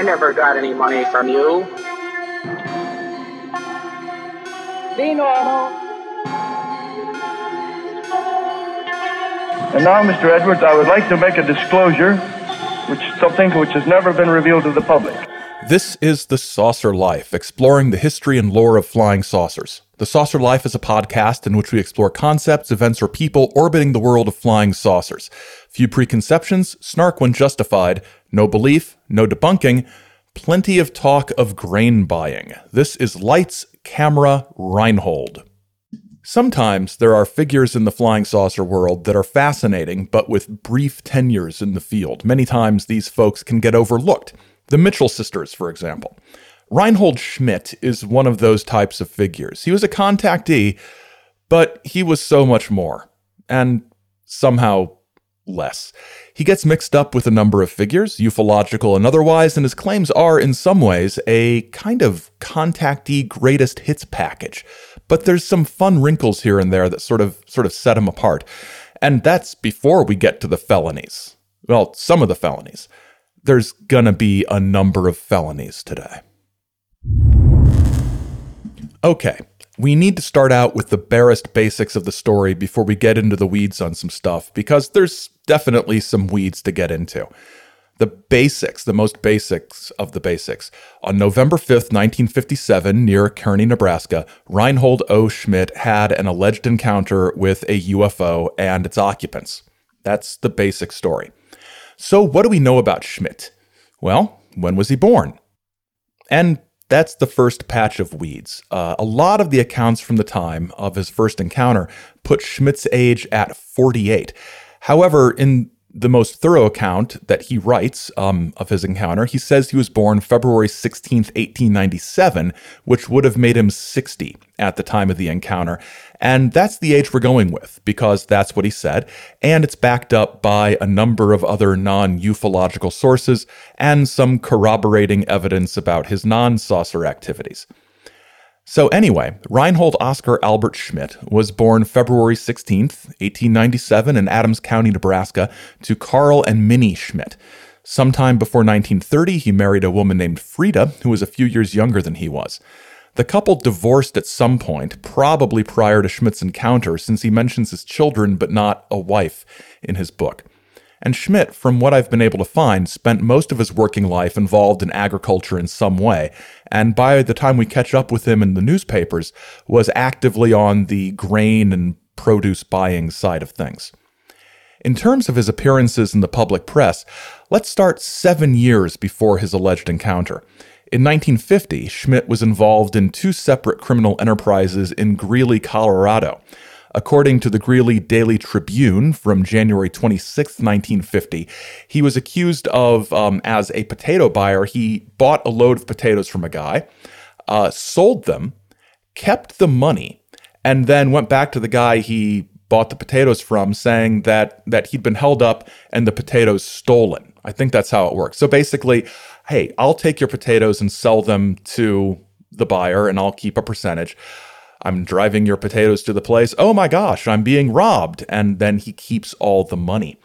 I never got any money from you. Be normal. And now, Mr. Edwards, I would like to make a disclosure, which has never been revealed to the public. This is The Saucer Life, exploring the history and lore of flying saucers. The Saucer Life is a podcast in which we explore concepts, events, or people orbiting the world of flying saucers. Few preconceptions, snark when justified, no belief, no debunking, plenty of talk of grain buying. This is Lights, Camera, Reinhold. Sometimes there are figures in the flying saucer world that are fascinating, but with brief tenures in the field. Many times these folks can get overlooked. The Mitchell sisters, for example. Reinhold Schmidt is one of those types of figures. He was a contactee, but he was so much more, and somehow less. He gets mixed up with a number of figures, ufological and otherwise, and his claims are, in some ways, a kind of contactee greatest hits package. But there's some fun wrinkles here and there that sort of set him apart. And that's before we get to the felonies. Well, some of the felonies. There's gonna be a number of felonies today. Okay, we need to start out with the barest basics of the story before we get into the weeds on some stuff, because there's definitely some weeds to get into. The basics, the most basics of the basics. On November 5th, 1957, near Kearney, Nebraska, Reinhold O. Schmidt had an alleged encounter with a UFO and its occupants. That's the basic story. So what do we know about Schmidt? Well, when was he born? And that's the first patch of weeds. A lot of the accounts from the time of his first encounter put Schmidt's age at 48. However, in the most thorough account that he writes of his encounter, he says he was born February 16th, 1897, which would have made him 60 at the time of the encounter. And that's the age we're going with, because that's what he said. And it's backed up by a number of other non-ufological sources and some corroborating evidence about his non-saucer activities. So anyway, Reinhold Oscar Albert Schmidt was born February 16th, 1897 in Adams County, Nebraska, to Carl and Minnie Schmidt. Sometime before 1930, he married a woman named Frieda, who was a few years younger than he was. The couple divorced at some point, probably prior to Schmidt's encounter, since he mentions his children but not a wife in his book. And Schmidt, from what I've been able to find, spent most of his working life involved in agriculture in some way, and by the time we catch up with him in the newspapers, was actively on the grain and produce buying side of things. In terms of his appearances in the public press, let's start 7 years before his alleged encounter. In 1950, Schmidt was involved in two separate criminal enterprises in Greeley, Colorado. According to the Greeley Daily Tribune from January 26, 1950, he was accused of, as a potato buyer, he bought a load of potatoes from a guy, sold them, kept the money, and then went back to the guy he bought the potatoes from, saying that he'd been held up and the potatoes stolen. I think that's how it works. So basically, hey, I'll take your potatoes and sell them to the buyer, and I'll keep a percentage. I'm driving your potatoes to the place. Oh my gosh, I'm being robbed. And then he keeps all the money.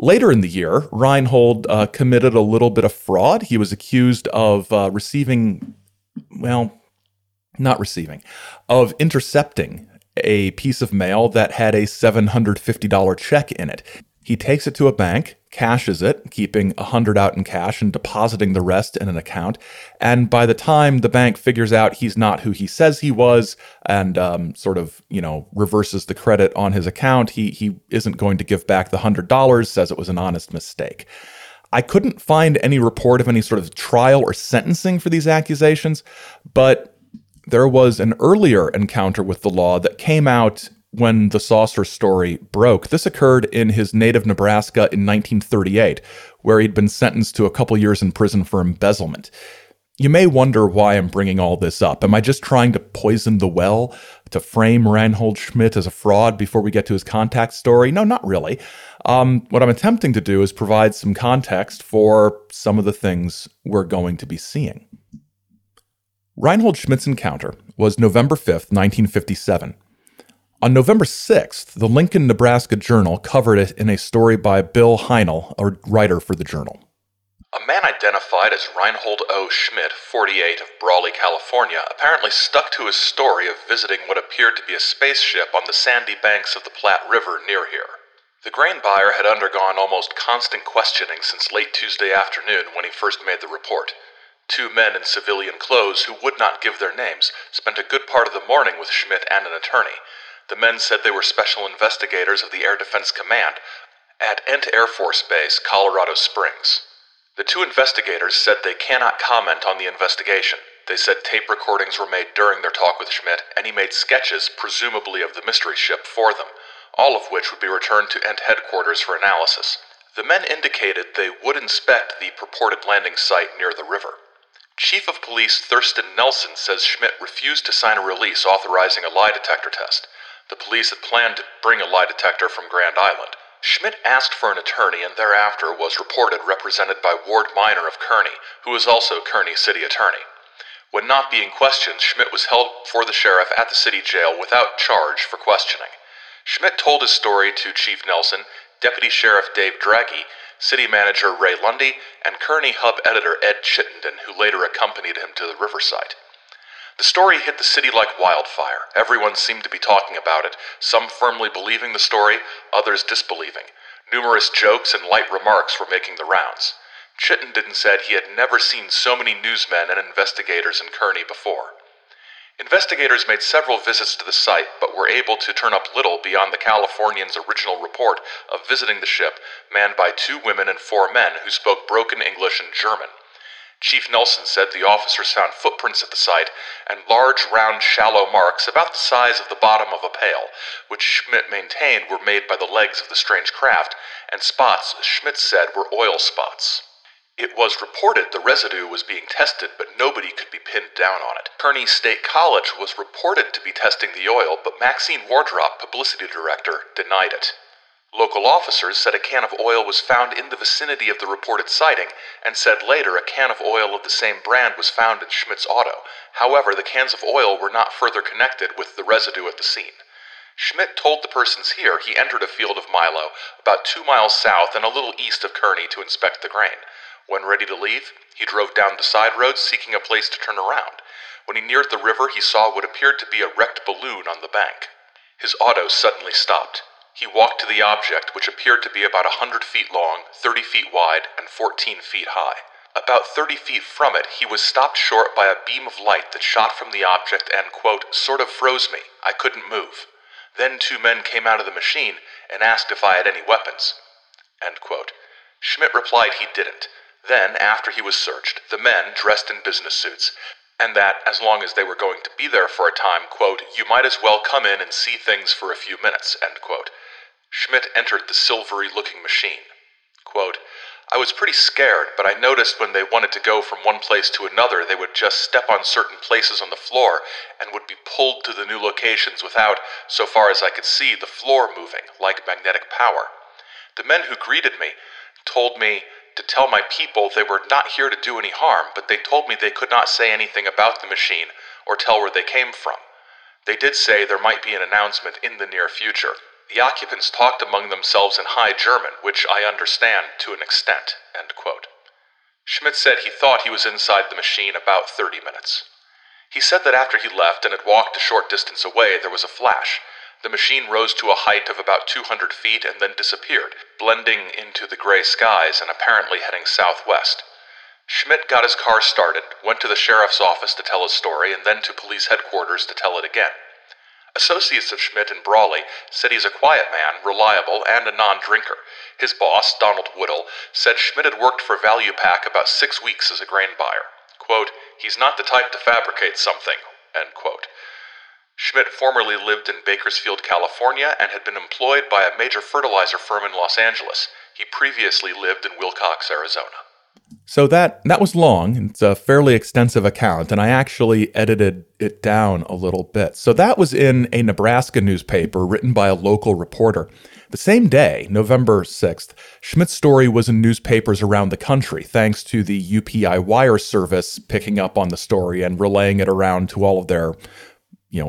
Later in the year, Reinhold committed a little bit of fraud. He was accused of intercepting a piece of mail that had a $750 check in it. He takes it to a bank, cashes it, keeping $100 out in cash and depositing the rest in an account. And by the time the bank figures out he's not who he says he was and reverses the credit on his account, he isn't going to give back the $100, says it was an honest mistake. I couldn't find any report of any sort of trial or sentencing for these accusations, but there was an earlier encounter with the law that came out when the saucer story broke. This occurred in his native Nebraska in 1938, where he'd been sentenced to a couple years in prison for embezzlement. You may wonder why I'm bringing all this up. Am I just trying to poison the well to frame Reinhold Schmidt as a fraud before we get to his contact story? No, not really. What I'm attempting to do is provide some context for some of the things we're going to be seeing. Reinhold Schmidt's encounter was November 5th, 1957. On November 6th, the Lincoln, Nebraska Journal covered it in a story by Bill Heinel, a writer for the journal. A man identified as Reinhold O. Schmidt, 48, of Brawley, California, apparently stuck to his story of visiting what appeared to be a spaceship on the sandy banks of the Platte River near here. The grain buyer had undergone almost constant questioning since late Tuesday afternoon when he first made the report. Two men in civilian clothes who would not give their names spent a good part of the morning with Schmidt and an attorney. The men said they were special investigators of the Air Defense Command at Ent Air Force Base, Colorado Springs. The two investigators said they cannot comment on the investigation. They said tape recordings were made during their talk with Schmidt, and he made sketches, presumably of the mystery ship, for them, all of which would be returned to Ent headquarters for analysis. The men indicated they would inspect the purported landing site near the river. Chief of Police Thurston Nelson says Schmidt refused to sign a release authorizing a lie detector test. The police had planned to bring a lie detector from Grand Island. Schmidt asked for an attorney and thereafter was reported represented by Ward Minor of Kearney, who is also Kearney city attorney. When not being questioned, Schmidt was held before the sheriff at the city jail without charge for questioning. Schmidt told his story to Chief Nelson, Deputy Sheriff Dave Draghi, City Manager Ray Lundy, and Kearney Hub Editor Ed Chittenden, who later accompanied him to the riverside. The story hit the city like wildfire. Everyone seemed to be talking about it, some firmly believing the story, others disbelieving. Numerous jokes and light remarks were making the rounds. Chittenden said he had never seen so many newsmen and investigators in Kearney before. Investigators made several visits to the site, but were able to turn up little beyond the Californian's original report of visiting the ship, manned by two women and four men who spoke broken English and German. Chief Nelson said the officers found footprints at the site and large, round, shallow marks about the size of the bottom of a pail, which Schmidt maintained were made by the legs of the strange craft, and spots Schmidt said were oil spots. It was reported the residue was being tested, but nobody could be pinned down on it. Kearney State College was reported to be testing the oil, but Maxine Wardrop, publicity director, denied it. Local officers said a can of oil was found in the vicinity of the reported sighting, and said later a can of oil of the same brand was found in Schmidt's auto. However, the cans of oil were not further connected with the residue at the scene. Schmidt told the persons here he entered a field of Milo, about 2 miles south and a little east of Kearney, to inspect the grain. When ready to leave, he drove down the side road seeking a place to turn around. When he neared the river, he saw what appeared to be a wrecked balloon on the bank. His auto suddenly stopped. He walked to the object, which appeared to be about 100 feet long, 30 feet wide, and 14 feet high. About 30 feet from it, he was stopped short by a beam of light that shot from the object and, quote, sort of froze me. I couldn't move. Then two men came out of the machine and asked if I had any weapons, end quote. Schmidt replied he didn't. Then, after he was searched, the men dressed in business suits, and that, as long as they were going to be there for a time, quote, you might as well come in and see things for a few minutes, end quote. Schmidt entered the silvery-looking machine. Quote, I was pretty scared, but I noticed when they wanted to go from one place to another, they would just step on certain places on the floor and would be pulled to the new locations without, so far as I could see, the floor moving, like magnetic power. The men who greeted me told me to tell my people they were not here to do any harm, but they told me they could not say anything about the machine or tell where they came from. They did say there might be an announcement in the near future. The occupants talked among themselves in High German, which I understand to an extent, end quote. Schmidt said he thought he was inside the machine about 30 minutes. He said that after he left and had walked a short distance away, there was a flash. The machine rose to a height of about 200 feet and then disappeared, blending into the gray skies and apparently heading southwest. Schmidt got his car started, went to the sheriff's office to tell his story, and then to police headquarters to tell it again. Associates of Schmidt in Brawley said he's a quiet man, reliable, and a non-drinker. His boss, Donald Woodall, said Schmidt had worked for Value Pack about 6 weeks as a grain buyer. Quote, he's not the type to fabricate something, end quote. Schmidt formerly lived in Bakersfield, California, and had been employed by a major fertilizer firm in Los Angeles. He previously lived in Wilcox, Arizona. So that was long. It's a fairly extensive account, and I actually edited it down a little bit. So that was in a Nebraska newspaper written by a local reporter. The same day, November 6th, Schmidt's story was in newspapers around the country, thanks to the UPI wire service picking up on the story and relaying it around to all of their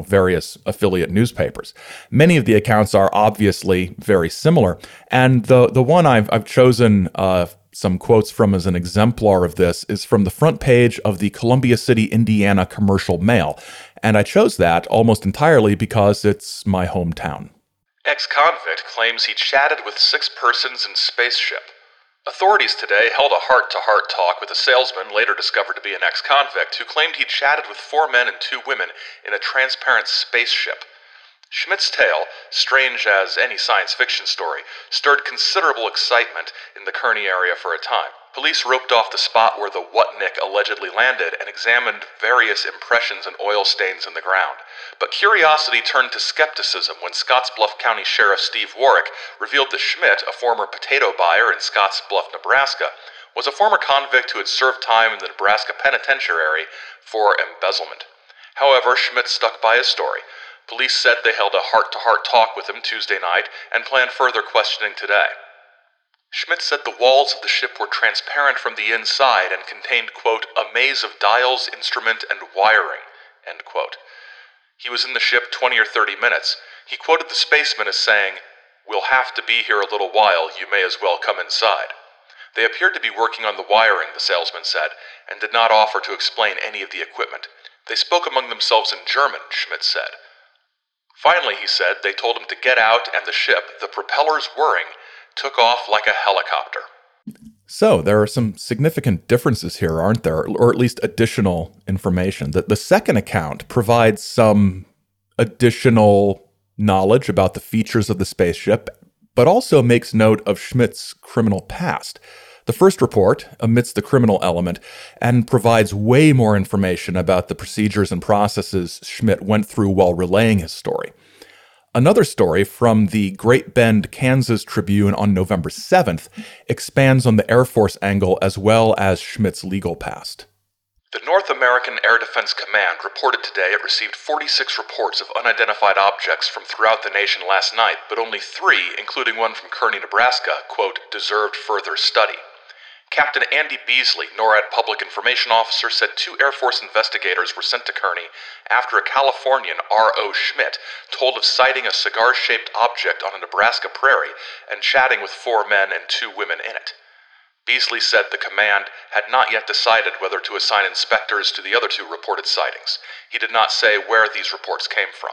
various affiliate newspapers. Many of the accounts are obviously very similar, and the one I've chosen some quotes from as an exemplar of this is from the front page of the Columbia City, Indiana Commercial Mail. And I chose that almost entirely because it's my hometown. Ex-convict claims he chatted with 6 persons in spaceship. Authorities today held a heart-to-heart talk with a salesman later discovered to be an ex-convict who claimed he chatted with 4 men and 2 women in a transparent spaceship. Schmidt's tale, strange as any science fiction story, stirred considerable excitement in the Kearney area for a time. Police roped off the spot where the Whatnik allegedly landed and examined various impressions and oil stains in the ground. But curiosity turned to skepticism when Scottsbluff County Sheriff Steve Warwick revealed that Schmidt, a former potato buyer in Scottsbluff, Nebraska, was a former convict who had served time in the Nebraska penitentiary for embezzlement. However, Schmidt stuck by his story. Police said they held a heart-to-heart talk with him Tuesday night and planned further questioning today. Schmidt said the walls of the ship were transparent from the inside and contained, quote, a maze of dials, instrument, and wiring, end quote. He was in the ship 20 or 30 minutes. He quoted the spaceman as saying, "We'll have to be here a little while. You may as well come inside." They appeared to be working on the wiring, the salesman said, and did not offer to explain any of the equipment. They spoke among themselves in German, Schmidt said. Finally, he said, they told him to get out, and the ship, the propellers whirring, took off like a helicopter. So there are some significant differences here, aren't there? Or at least additional information. The second account provides some additional knowledge about the features of the spaceship, but also makes note of Schmidt's criminal past. The first report omits the criminal element and provides way more information about the procedures and processes Schmidt went through while relaying his story. Another story from the Great Bend, Kansas Tribune on November 7th expands on the Air Force angle as well as Schmidt's legal past. The North American Air Defense Command reported today it received 46 reports of unidentified objects from throughout the nation last night, but only 3, including one from Kearney, Nebraska, quote, deserved further study. Captain Andy Beasley, NORAD Public Information Officer, said 2 Air Force investigators were sent to Kearney after a Californian, R.O. Schmidt, told of sighting a cigar-shaped object on a Nebraska prairie and chatting with 4 men and 2 women in it. Beasley said the command had not yet decided whether to assign inspectors to the other 2 reported sightings. He did not say where these reports came from.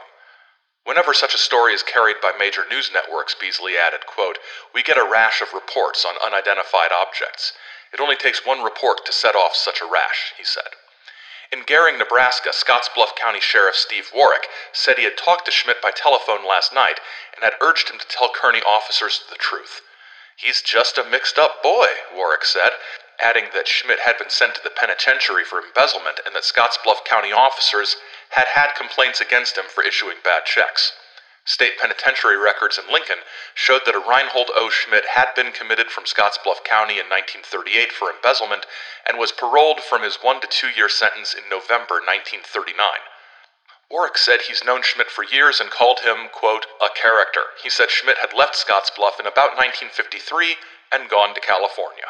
Whenever such a story is carried by major news networks, Beasley added, quote, we get a rash of reports on unidentified objects. It only takes one report to set off such a rash, he said. In Gehring, Nebraska, Scottsbluff County Sheriff Steve Warwick said he had talked to Schmidt by telephone last night and had urged him to tell Kearney officers the truth. He's just a mixed-up boy, Warwick said, adding that Schmidt had been sent to the penitentiary for embezzlement and that Scottsbluff County officers had had complaints against him for issuing bad checks. State penitentiary records in Lincoln showed that a Reinhold O. Schmidt had been committed from Scottsbluff County in 1938 for embezzlement and was paroled from his 1 to 2 year sentence in November 1939. Warwick said he's known Schmidt for years and called him, quote, a character. He said Schmidt had left Scottsbluff in about 1953 and gone to California.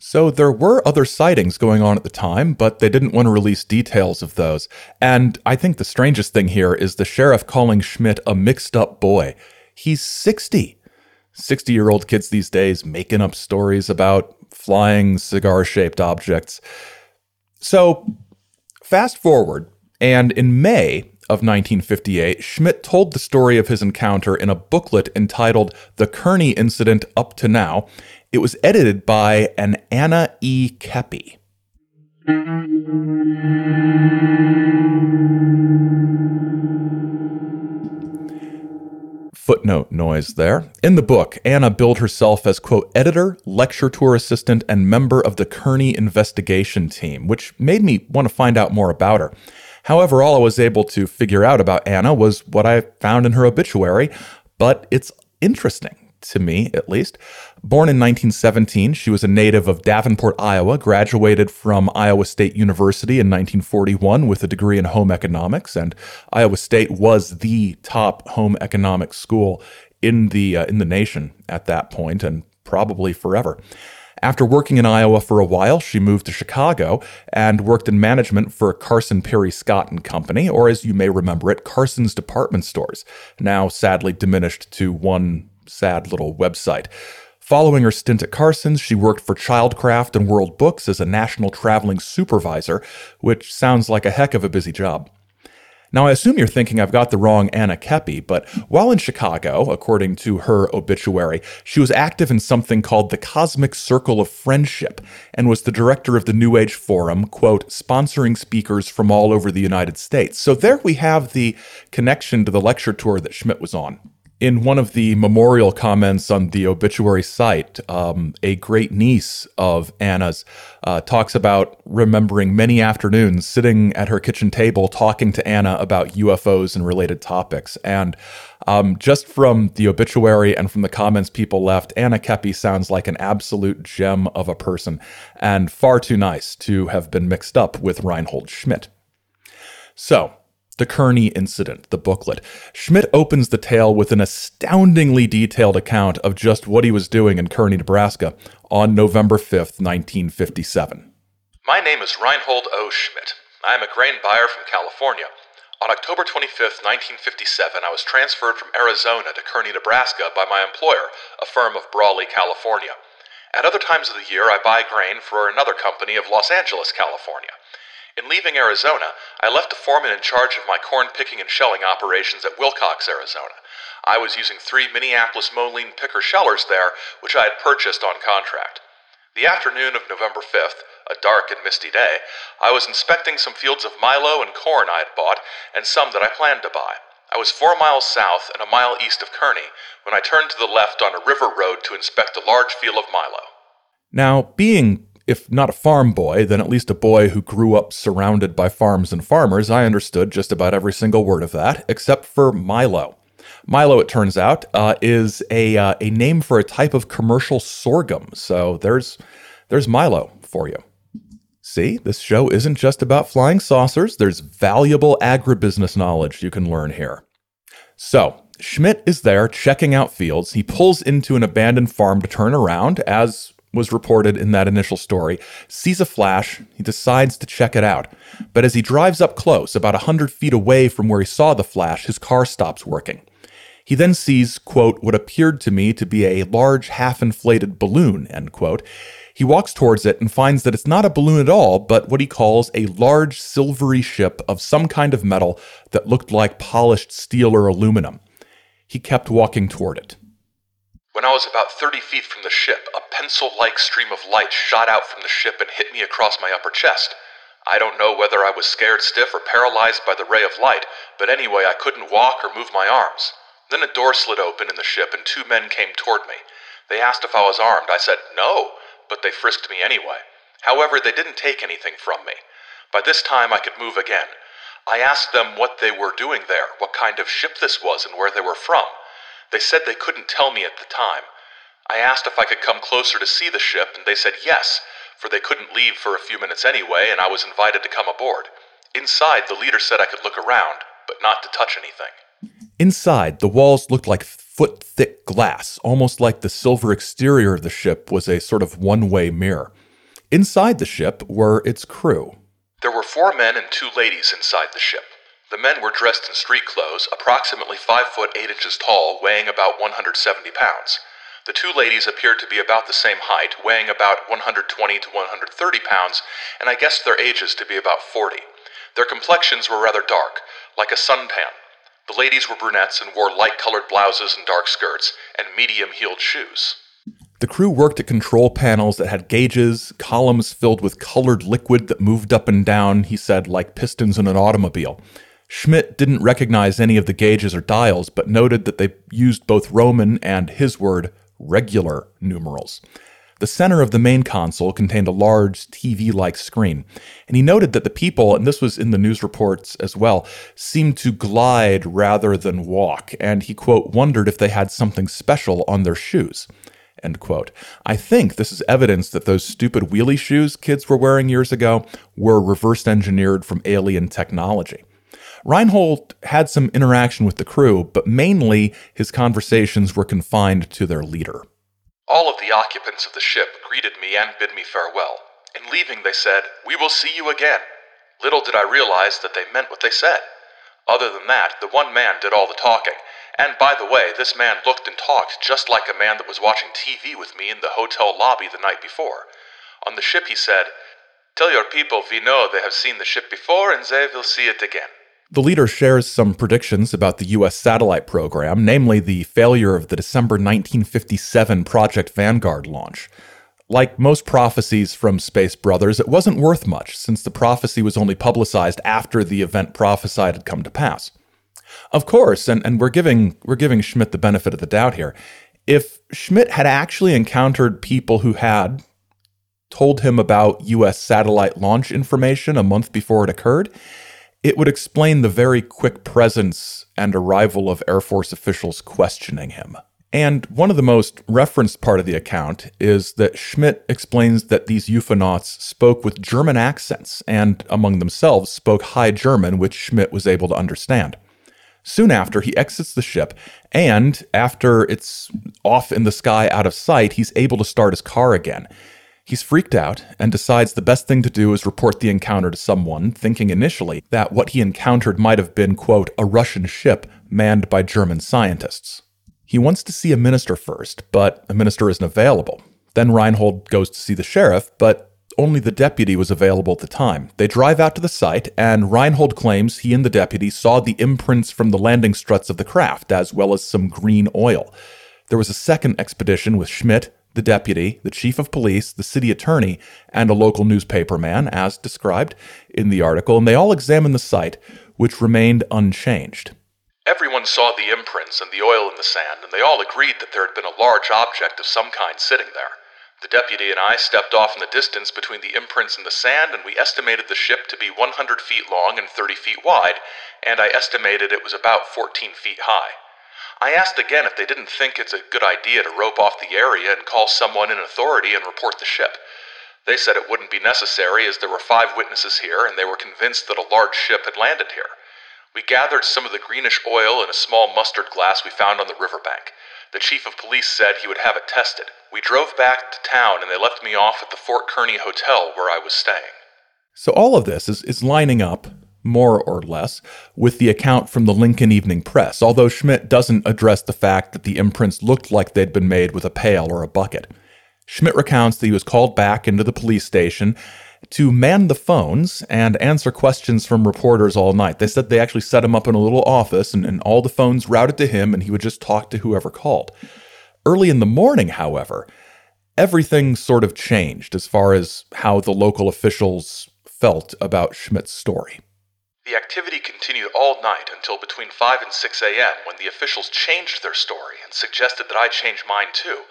So there were other sightings going on at the time, but they didn't want to release details of those. And I think the strangest thing here is the sheriff calling Schmidt a mixed-up boy. He's 60. 60-year-old kids these days making up stories about flying cigar-shaped objects. So fast forward, and in May of 1958, Schmidt told the story of his encounter in a booklet entitled The Kearney Incident Up to Now. It was edited by an Anna E. Kepi. Footnote noise there. In the book, Anna billed herself as, quote, editor, lecture tour assistant, and member of the Kearney investigation team, which made me want to find out more about her. However, all I was able to figure out about Anna was what I found in her obituary, but it's interesting. To me, at least. Born in 1917, she was a native of Davenport, Iowa, graduated from Iowa State University in 1941 with a degree in home economics, and Iowa State was the top home economics school in the nation at that point, and probably forever. After working in Iowa for a while, she moved to Chicago and worked in management for Carson Perry Scott & Company, or as you may remember it, Carson's Department Stores, now sadly diminished to one sad little website. Following her stint at Carson's, she worked for Childcraft and World Books as a national traveling supervisor, which sounds like a heck of a busy job. Now, I assume you're thinking I've got the wrong Anna Kepi, but while in Chicago, according to her obituary, she was active in something called the Cosmic Circle of Friendship and was the director of the New Age Forum, quote, sponsoring speakers from all over the United States. So there we have the connection to the lecture tour that Schmidt was on. In one of the memorial comments on the obituary site, a great niece of Anna's talks about remembering many afternoons sitting at her kitchen table talking to Anna about UFOs and related topics. And just from the obituary and from the comments people left, Anna Kepi sounds like an absolute gem of a person and far too nice to have been mixed up with Reinhold Schmidt. So, The Kearney Incident, the booklet. Schmidt opens the tale with an astoundingly detailed account of just what he was doing in Kearney, Nebraska on November 5th, 1957. My name is Reinhold O. Schmidt. I am a grain buyer from California. On October 25th, 1957, I was transferred from Arizona to Kearney, Nebraska by my employer, a firm of Brawley, California. At other times of the year, I buy grain for another company of Los Angeles, California. In leaving Arizona, I left a foreman in charge of my corn picking and shelling operations at Wilcox, Arizona. I was using 3 Minneapolis Moline picker shellers there, which I had purchased on contract. The afternoon of November 5th, a dark and misty day, I was inspecting some fields of Milo and corn I had bought, and some that I planned to buy. I was 4 miles south and a mile east of Kearney when I turned to the left on a river road to inspect a large field of Milo. Now, being if not a farm boy, then at least a boy who grew up surrounded by farms and farmers, I understood just about every single word of that, except for Milo. Milo, it turns out, is a name for a type of commercial sorghum. So there's Milo for you. See, this show isn't just about flying saucers. There's valuable agribusiness knowledge you can learn here. So, Schmidt is there checking out fields. He pulls into an abandoned farm to turn around, as was reported in that initial story, sees a flash, he decides to check it out. But as he drives up close, about 100 feet away from where he saw the flash, his car stops working. He then sees, quote, what appeared to me to be a large half-inflated balloon, end quote. He walks towards it and finds that it's not a balloon at all, but what he calls a large silvery ship of some kind of metal that looked like polished steel or aluminum. He kept walking toward it. When I was about 30 feet from the ship, a pencil-like stream of light shot out from the ship and hit me across my upper chest. I don't know whether I was scared stiff or paralyzed by the ray of light, but anyway, I couldn't walk or move my arms. Then a door slid open in the ship and 2 men came toward me. They asked if I was armed. I said, no, but they frisked me anyway. However, they didn't take anything from me. By this time, I could move again. I asked them what they were doing there, what kind of ship this was, and where they were from. They said they couldn't tell me at the time. I asked if I could come closer to see the ship, and they said yes, for they couldn't leave for a few minutes anyway, and I was invited to come aboard. Inside, the leader said I could look around, but not to touch anything. Inside, the walls looked like foot-thick glass, almost like the silver exterior of the ship was a sort of one-way mirror. Inside the ship were its crew. There were 4 men and 2 ladies inside the ship. The men were dressed in street clothes, approximately 5'8" tall, weighing about 170 pounds. The 2 ladies appeared to be about the same height, weighing about 120 to 130 pounds, and I guessed their ages to be about 40. Their complexions were rather dark, like a suntan. The ladies were brunettes and wore light-colored blouses and dark skirts, and medium-heeled shoes. The crew worked at control panels that had gauges, columns filled with colored liquid that moved up and down, he said, like pistons in an automobile. Schmidt didn't recognize any of the gauges or dials, but noted that they used both Roman and, his word, regular numerals. The center of the main console contained a large TV-like screen, and he noted that the people, and this was in the news reports as well, seemed to glide rather than walk, and he, quote, wondered if they had something special on their shoes, end quote. I think this is evidence that those stupid wheelie shoes kids were wearing years ago were reverse-engineered from alien technology. Reinhold had some interaction with the crew, but mainly his conversations were confined to their leader. All of the occupants of the ship greeted me and bid me farewell. In leaving, they said, "We will see you again." Little did I realize that they meant what they said. Other than that, the one man did all the talking. And by the way, this man looked and talked just like a man that was watching TV with me in the hotel lobby the night before. On the ship he said, "Tell your people we know they have seen the ship before and they will see it again." The leader shares some predictions about the U.S. satellite program, namely the failure of the December 1957 Project Vanguard launch. Like most prophecies from Space Brothers, it wasn't worth much, since the prophecy was only publicized after the event prophesied had come to pass. Of course, and we're giving Schmidt the benefit of the doubt here, if Schmidt had actually encountered people who had told him about U.S. satellite launch information a month before it occurred, it would explain the very quick presence and arrival of Air Force officials questioning him. And one of the most referenced part of the account is that Schmidt explains that these euphonauts spoke with German accents and, among themselves, spoke High German, which Schmidt was able to understand. Soon after, he exits the ship, and after it's off in the sky out of sight, he's able to start his car again. He's freaked out and decides the best thing to do is report the encounter to someone, thinking initially that what he encountered might have been, quote, a Russian ship manned by German scientists. He wants to see a minister first, but a minister isn't available. Then Reinhold goes to see the sheriff, but only the deputy was available at the time. They drive out to the site, and Reinhold claims he and the deputy saw the imprints from the landing struts of the craft, as well as some green oil. There was a second expedition with Schmidt, the deputy, the chief of police, the city attorney, and a local newspaper man, as described in the article, and they all examined the site, which remained unchanged. Everyone saw the imprints and the oil in the sand, and they all agreed that there had been a large object of some kind sitting there. The deputy and I stepped off in the distance between the imprints and the sand, and we estimated the ship to be 100 feet long and 30 feet wide, and I estimated it was about 14 feet high. I asked again if they didn't think it's a good idea to rope off the area and call someone in authority and report the ship. They said it wouldn't be necessary as there were 5 witnesses here and they were convinced that a large ship had landed here. We gathered some of the greenish oil in a small mustard glass we found on the riverbank. The chief of police said he would have it tested. We drove back to town and they left me off at the Fort Kearney Hotel where I was staying. So all of this is lining up, more or less, with the account from the Lincoln Evening Press, although Schmidt doesn't address the fact that the imprints looked like they'd been made with a pail or a bucket. Schmidt recounts that he was called back into the police station to man the phones and answer questions from reporters all night. They said they actually set him up in a little office and all the phones routed to him and he would just talk to whoever called. Early in the morning, however, everything sort of changed as far as how the local officials felt about Schmidt's story. The activity continued all night until between 5 and 6 a.m. when the officials changed their story and suggested that I change mine too.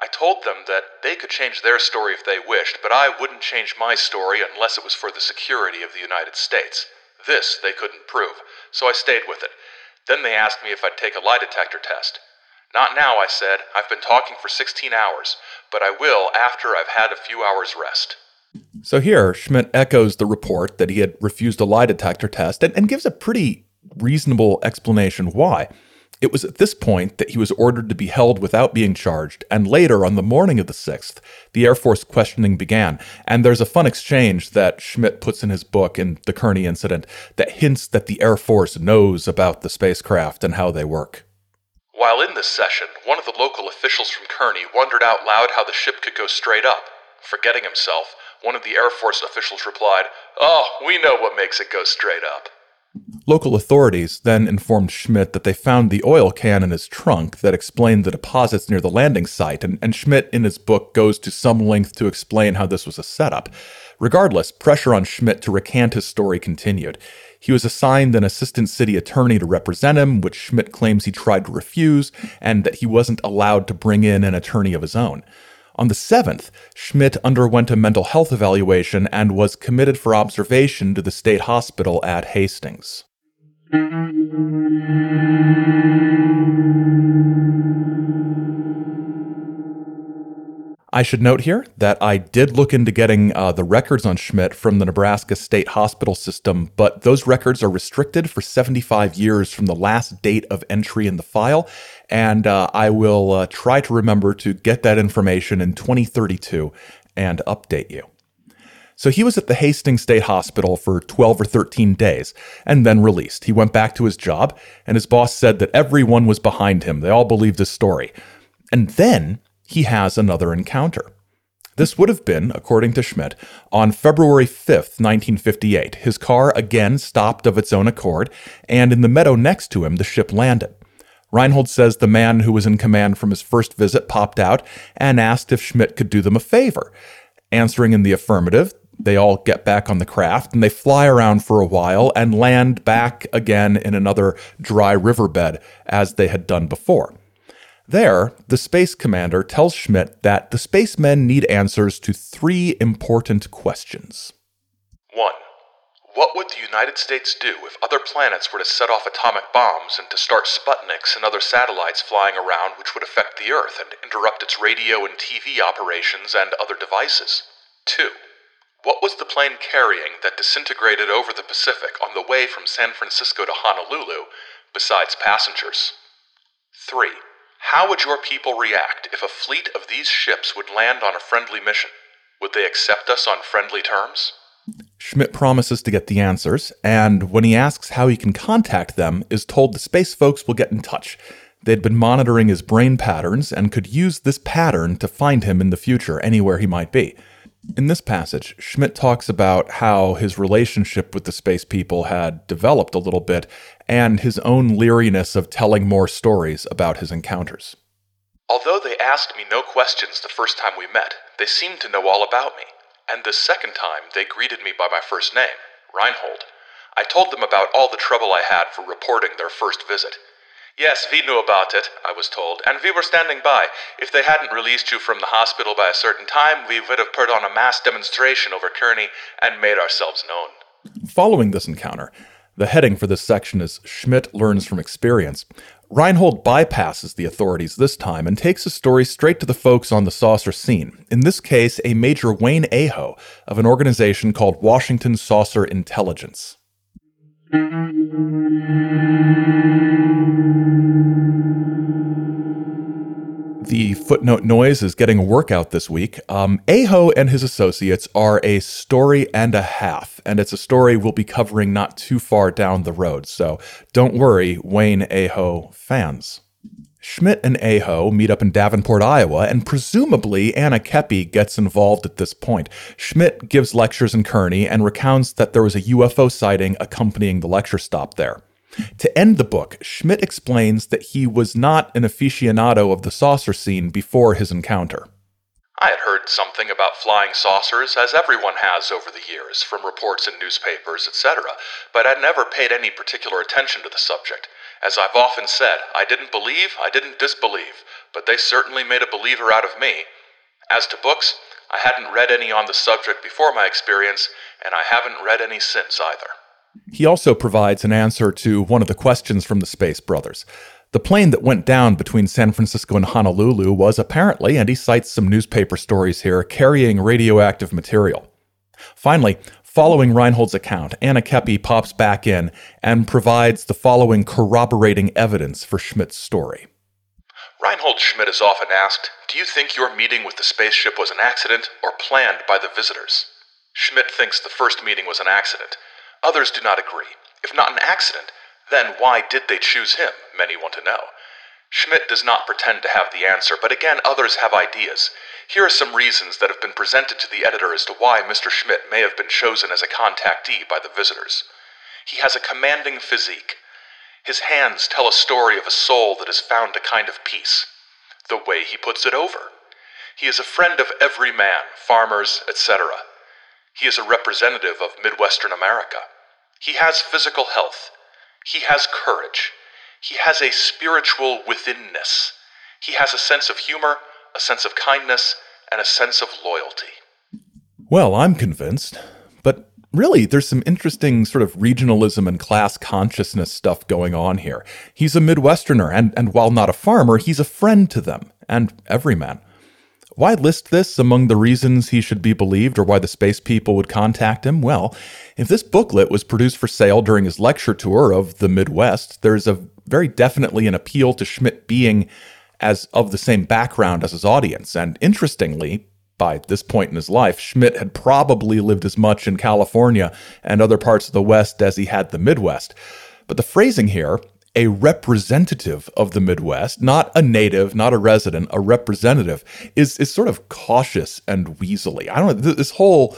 I told them that they could change their story if they wished, but I wouldn't change my story unless it was for the security of the United States. This they couldn't prove, so I stayed with it. Then they asked me if I'd take a lie detector test. Not now, I said. I've been talking for 16 hours, but I will after I've had a few hours rest. So here, Schmidt echoes the report that he had refused a lie detector test and gives a pretty reasonable explanation why. It was at this point that he was ordered to be held without being charged, and later, on the morning of the 6th, the Air Force questioning began, and there's a fun exchange that Schmidt puts in his book in the Kearney incident that hints that the Air Force knows about the spacecraft and how they work. While in this session, one of the local officials from Kearney wondered out loud how the ship could go straight up. Forgetting himself, one of the Air Force officials replied, "Oh, we know what makes it go straight up." Local authorities then informed Schmidt that they found the oil can in his trunk that explained the deposits near the landing site, and Schmidt in his book goes to some length to explain how this was a setup. Regardless, pressure on Schmidt to recant his story continued. He was assigned an assistant city attorney to represent him, which Schmidt claims he tried to refuse, and that he wasn't allowed to bring in an attorney of his own. On the 7th, Schmidt underwent a mental health evaluation and was committed for observation to the state hospital at Hastings. I should note here that I did look into getting the records on Schmidt from the Nebraska State Hospital System, but those records are restricted for 75 years from the last date of entry in the file, and I will try to remember to get that information in 2032 and update you. So he was at the Hastings State Hospital for 12 or 13 days and then released. He went back to his job, and his boss said that everyone was behind him. They all believed his story. And then he has another encounter. This would have been, according to Schmidt, on February 5th, 1958. His car again stopped of its own accord, and in the meadow next to him, the ship landed. Reinhold says the man who was in command from his first visit popped out and asked if Schmidt could do them a favor. Answering in the affirmative, they all get back on the craft, and they fly around for a while and land back again in another dry riverbed, as they had done before. There, the space commander tells Schmidt that the spacemen need answers to three important questions. 1. What would the United States do if other planets were to set off atomic bombs and to start Sputniks and other satellites flying around which would affect the Earth and interrupt its radio and TV operations and other devices? 2. What was the plane carrying that disintegrated over the Pacific on the way from San Francisco to Honolulu, besides passengers? 3. How would your people react if a fleet of these ships would land on a friendly mission? Would they accept us on friendly terms? Schmidt promises to get the answers, and when he asks how he can contact them, is told the space folks will get in touch. They'd been monitoring his brain patterns and could use this pattern to find him in the future, anywhere he might be. In this passage, Schmidt talks about how his relationship with the space people had developed a little bit and his own leeriness of telling more stories about his encounters. Although they asked me no questions the first time we met, they seemed to know all about me. And the second time, they greeted me by my first name, Reinhold. I told them about all the trouble I had for reporting their first visit. Yes, we knew about it, I was told, and we were standing by. If they hadn't released you from the hospital by a certain time, we would have put on a mass demonstration over Kearney and made ourselves known. Following this encounter, the heading for this section is Schmidt Learns from Experience. Reinhold bypasses the authorities this time and takes his story straight to the folks on the saucer scene, in this case a Major Wayne Aho of an organization called Washington Saucer Intelligence. The footnote noise is getting a workout this week. Aho and his associates are a story and a half, and it's a story we'll be covering not too far down the road, so don't worry, Wayne Aho fans. Schmidt and Aho meet up in Davenport, Iowa, and presumably Anna Kepi gets involved at this point. Schmidt gives lectures in Kearney and recounts that there was a UFO sighting accompanying the lecture stop there. To end the book, Schmidt explains that he was not an aficionado of the saucer scene before his encounter. I had heard something about flying saucers, as everyone has over the years, from reports in newspapers, etc., but I'd never paid any particular attention to the subject. As I've often said, I didn't believe, I didn't disbelieve, but they certainly made a believer out of me. As to books, I hadn't read any on the subject before my experience, and I haven't read any since either. He also provides an answer to one of the questions from the Space Brothers. The plane that went down between San Francisco and Honolulu was apparently, and he cites some newspaper stories here, carrying radioactive material. Finally, following Reinhold's account, Anna Kepi pops back in and provides the following corroborating evidence for Schmidt's story. Reinhold Schmidt is often asked, "Do you think your meeting with the spaceship was an accident or planned by the visitors?" Schmidt thinks the first meeting was an accident. Others do not agree. If not an accident, then why did they choose him? Many want to know. Schmidt does not pretend to have the answer, but again, others have ideas. Here are some reasons that have been presented to the editor as to why Mr. Schmidt may have been chosen as a contactee by the visitors. He has a commanding physique. His hands tell a story of a soul that has found a kind of peace. The way he puts it over. He is a friend of every man, farmers, etc. He is a representative of Midwestern America. He has physical health. He has courage. He has a spiritual withinness. He has a sense of humor, a sense of kindness, and a sense of loyalty. Well, I'm convinced. But really, there's some interesting sort of regionalism and class consciousness stuff going on here. He's a Midwesterner, and while not a farmer, he's a friend to them, and every man. Why list this among the reasons he should be believed or why the space people would contact him? Well, if this booklet was produced for sale during his lecture tour of the Midwest, there's a very definitely an appeal to Schmidt being as of the same background as his audience. And interestingly, by this point in his life, Schmidt had probably lived as much in California and other parts of the West as he had the Midwest. But the phrasing here, a representative of the Midwest, not a native, not a resident, a representative, is sort of cautious and weaselly. I don't know, this whole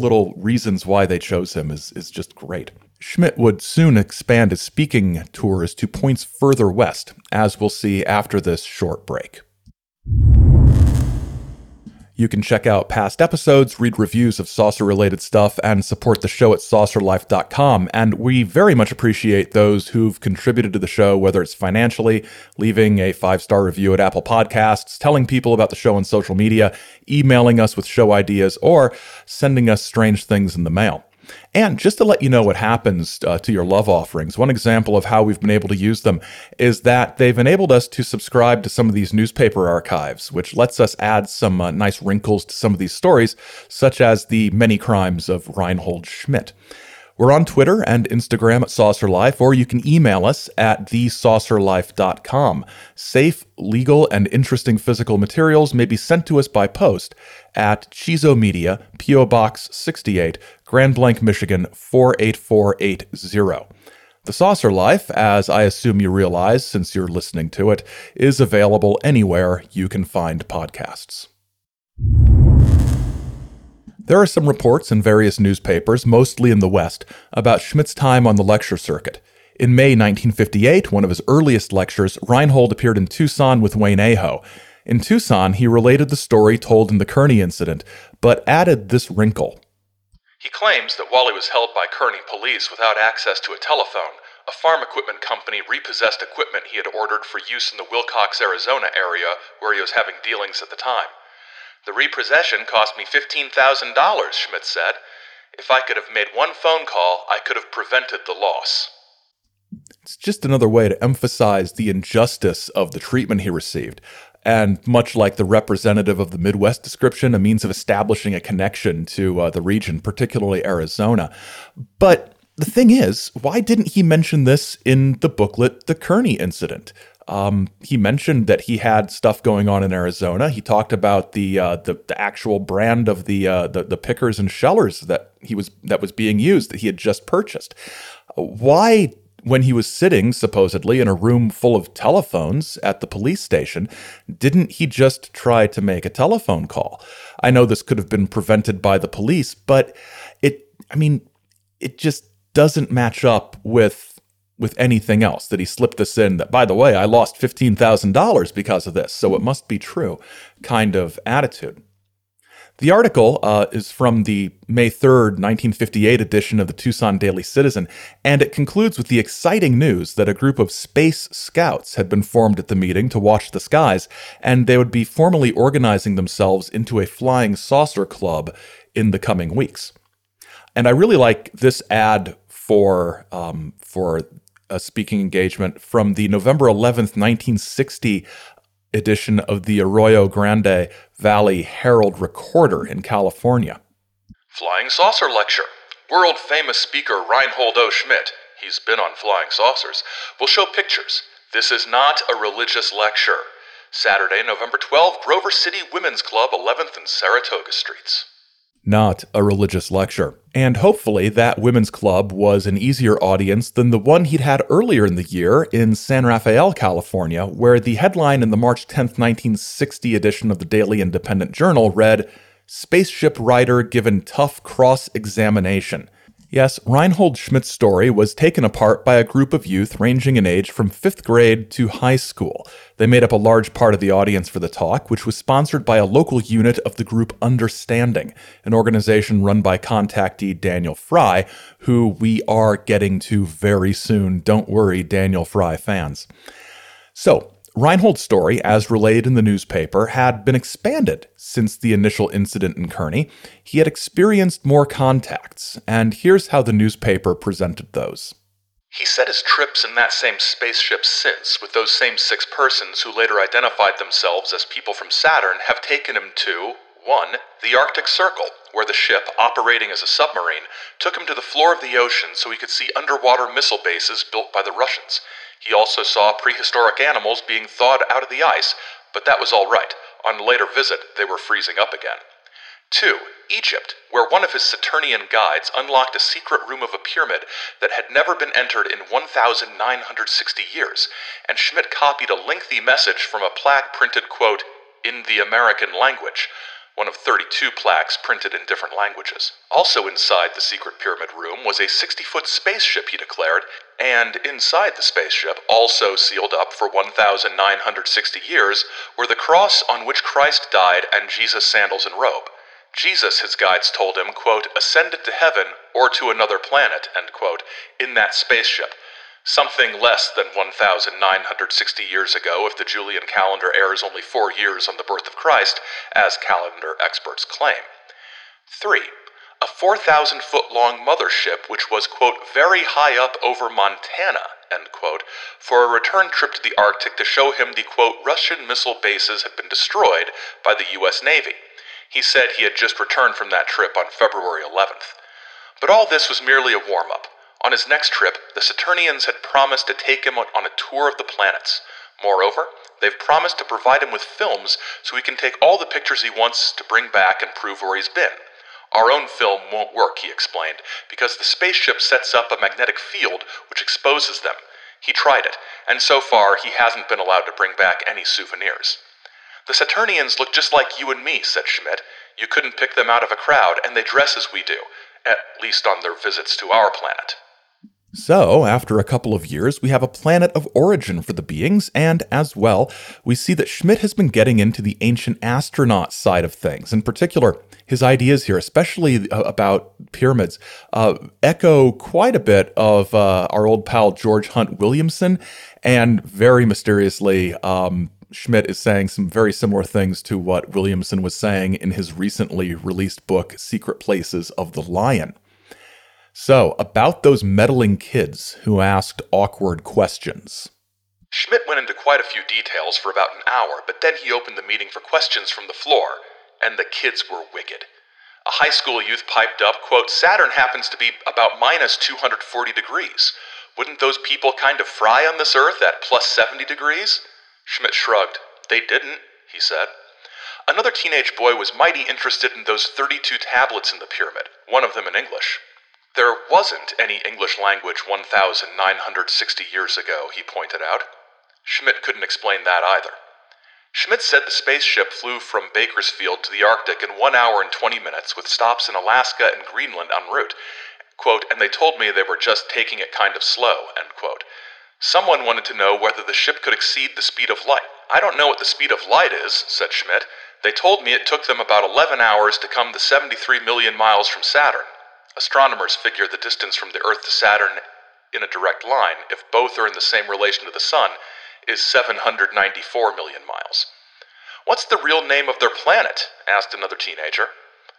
little reasons why they chose him is just great. Schmidt would soon expand his speaking tours to points further west, as we'll see after this short break. You can check out past episodes, read reviews of saucer-related stuff, and support the show at saucerlife.com. And we very much appreciate those who've contributed to the show, whether it's financially, leaving a 5-star review at Apple Podcasts, telling people about the show on social media, emailing us with show ideas, or sending us strange things in the mail. And just to let you know what happens to your love offerings, one example of how we've been able to use them is that they've enabled us to subscribe to some of these newspaper archives, which lets us add some nice wrinkles to some of these stories, such as the many crimes of Reinhold Schmidt. We're on Twitter and Instagram at Saucer Life, or you can email us at thesaucerlife.com. Safe, legal, and interesting physical materials may be sent to us by post at Chizo Media, P.O. Box 68, Grand Blanc, Michigan 48480. The Saucer Life, as I assume you realize since you're listening to it, is available anywhere you can find podcasts. There are some reports in various newspapers, mostly in the West, about Schmidt's time on the lecture circuit. In May 1958, one of his earliest lectures, Reinhold appeared in Tucson with Wayne Aho. In Tucson, he related the story told in the Kearney incident, but added this wrinkle. He claims that while he was held by Kearney police without access to a telephone, a farm equipment company repossessed equipment he had ordered for use in the Wilcox, Arizona area where he was having dealings at the time. The repossession cost me $15,000, Schmidt said. If I could have made one phone call, I could have prevented the loss. It's just another way to emphasize the injustice of the treatment he received, and much like the representative of the Midwest description, a means of establishing a connection to the region, particularly Arizona. But the thing is, why didn't he mention this in the booklet, The Kearney Incident? He mentioned that he had stuff going on in Arizona. He talked about the actual brand of the pickers and shellers that was being used that he had just purchased. Why, when he was sitting supposedly in a room full of telephones at the police station, didn't he just try to make a telephone call? I know this could have been prevented by the police, but it just doesn't match up with anything else that he slipped this in, that, by the way, I lost $15,000 because of this, so it must be true kind of attitude. The article is from the May 3rd, 1958 edition of the Tucson Daily Citizen, and it concludes with the exciting news that a group of space scouts had been formed at the meeting to watch the skies, and they would be formally organizing themselves into a flying saucer club in the coming weeks. And I really like this ad for a speaking engagement from the November 11th, 1960 edition of the Arroyo Grande Valley Herald Recorder in California. Flying Saucer Lecture. World-famous speaker Reinhold O. Schmidt, he's been on flying saucers, will show pictures. This is not a religious lecture. Saturday, November 12th, Grover City Women's Club, 11th and Saratoga Streets. Not a religious lecture. And hopefully that women's club was an easier audience than the one he'd had earlier in the year in San Rafael, California, where the headline in the March 10, 1960 edition of the Daily Independent Journal read, "Spaceship Rider Given Tough Cross-Examination." Yes, Reinhold Schmidt's story was taken apart by a group of youth ranging in age from 5th grade to high school. They made up a large part of the audience for the talk, which was sponsored by a local unit of the group Understanding, an organization run by contactee Daniel Fry, who we are getting to very soon. Don't worry, Daniel Fry fans. So, Reinhold's story, as relayed in the newspaper, had been expanded since the initial incident in Kearney. He had experienced more contacts, and here's how the newspaper presented those. He said his trips in that same spaceship since, with those same 6 persons who later identified themselves as people from Saturn, have taken him to, 1, the Arctic Circle, where the ship, operating as a submarine, took him to the floor of the ocean so he could see underwater missile bases built by the Russians. He also saw prehistoric animals being thawed out of the ice, but that was all right. On a later visit, they were freezing up again. 2. Egypt, where one of his Saturnian guides unlocked a secret room of a pyramid that had never been entered in 1,960 years, and Schmidt copied a lengthy message from a plaque printed, quote, in the American language, one of 32 plaques printed in different languages. Also inside the secret pyramid room was a 60-foot spaceship, he declared, and inside the spaceship, also sealed up for 1,960 years, were the cross on which Christ died and Jesus' sandals and robe. Jesus, his guides told him, quote, ascended to heaven or to another planet, end quote, in that spaceship. Something less than 1,960 years ago, if the Julian calendar errs only 4 years on the birth of Christ, as calendar experts claim. 3. A 4,000-foot-long mothership, which was, quote, very high up over Montana, end quote, for a return trip to the Arctic to show him the, quote, Russian missile bases had been destroyed by the U.S. Navy. He said he had just returned from that trip on February 11th. But all this was merely a warm-up. On his next trip, the Saturnians had promised to take him on a tour of the planets. Moreover, they've promised to provide him with films so he can take all the pictures he wants to bring back and prove where he's been. Our own film won't work, he explained, because the spaceship sets up a magnetic field which exposes them. He tried it, and so far he hasn't been allowed to bring back any souvenirs. The Saturnians look just like you and me, said Schmidt. You couldn't pick them out of a crowd, and they dress as we do, at least on their visits to our planet. So, after a couple of years, we have a planet of origin for the beings, and as well, we see that Schmidt has been getting into the ancient astronaut side of things. In particular, his ideas here, especially about pyramids, echo quite a bit of our old pal George Hunt Williamson, and very mysteriously, Schmidt is saying some very similar things to what Williamson was saying in his recently released book, Secret Places of the Lion. So, about those meddling kids who asked awkward questions. Schmidt went into quite a few details for about an hour, but then he opened the meeting for questions from the floor, and the kids were wicked. A high school youth piped up, quote, Saturn happens to be about minus 240 degrees. Wouldn't those people kind of fry on this Earth at plus 70 degrees? Schmidt shrugged. They didn't, he said. Another teenage boy was mighty interested in those 32 tablets in the pyramid, one of them in English. There wasn't any English language 1,960 years ago, he pointed out. Schmidt couldn't explain that either. Schmidt said the spaceship flew from Bakersfield to the Arctic in 1 hour and 20 minutes, with stops in Alaska and Greenland en route. Quote, and they told me they were just taking it kind of slow, end quote. Someone wanted to know whether the ship could exceed the speed of light. I don't know what the speed of light is, said Schmidt. They told me it took them about 11 hours to come to 73 million miles from Saturn. Astronomers figure the distance from the Earth to Saturn in a direct line, if both are in the same relation to the Sun, is 794 million miles. What's the real name of their planet? Asked another teenager.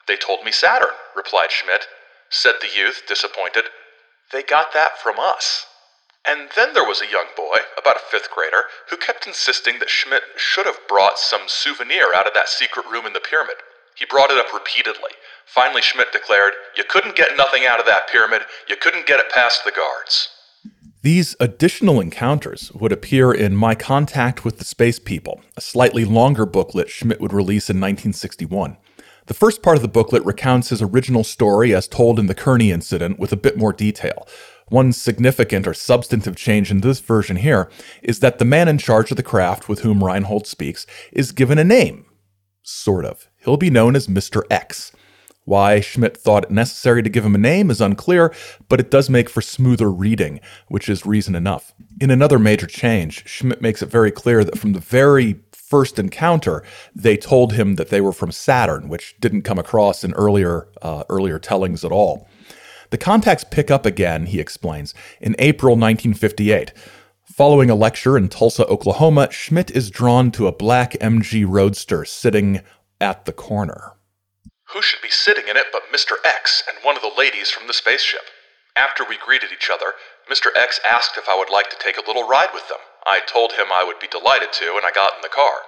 They told me Saturn, replied Schmidt. Said the youth, disappointed, they got that from us. And then there was a young boy, about a fifth grader, who kept insisting that Schmidt should have brought some souvenir out of that secret room in the pyramid. He brought it up repeatedly. Finally, Schmidt declared, you couldn't get nothing out of that pyramid. You couldn't get it past the guards. These additional encounters would appear in My Contact with the Space People, a slightly longer booklet Schmidt would release in 1961. The first part of the booklet recounts his original story as told in the Kearney incident with a bit more detail. One significant or substantive change in this version here is that the man in charge of the craft with whom Reinhold speaks is given a name. Sort of. He'll be known as Mr. X. Why Schmidt thought it necessary to give him a name is unclear, but it does make for smoother reading, which is reason enough. In another major change, Schmidt makes it very clear that from the very first encounter, they told him that they were from Saturn, which didn't come across in earlier tellings at all. The contacts pick up again, he explains, in April 1958. Following a lecture in Tulsa, Oklahoma, Schmidt is drawn to a black MG Roadster sitting at the corner. Who should be sitting in it but Mr. X and one of the ladies from the spaceship? After we greeted each other, Mr. X asked if I would like to take a little ride with them. I told him I would be delighted to, and I got in the car.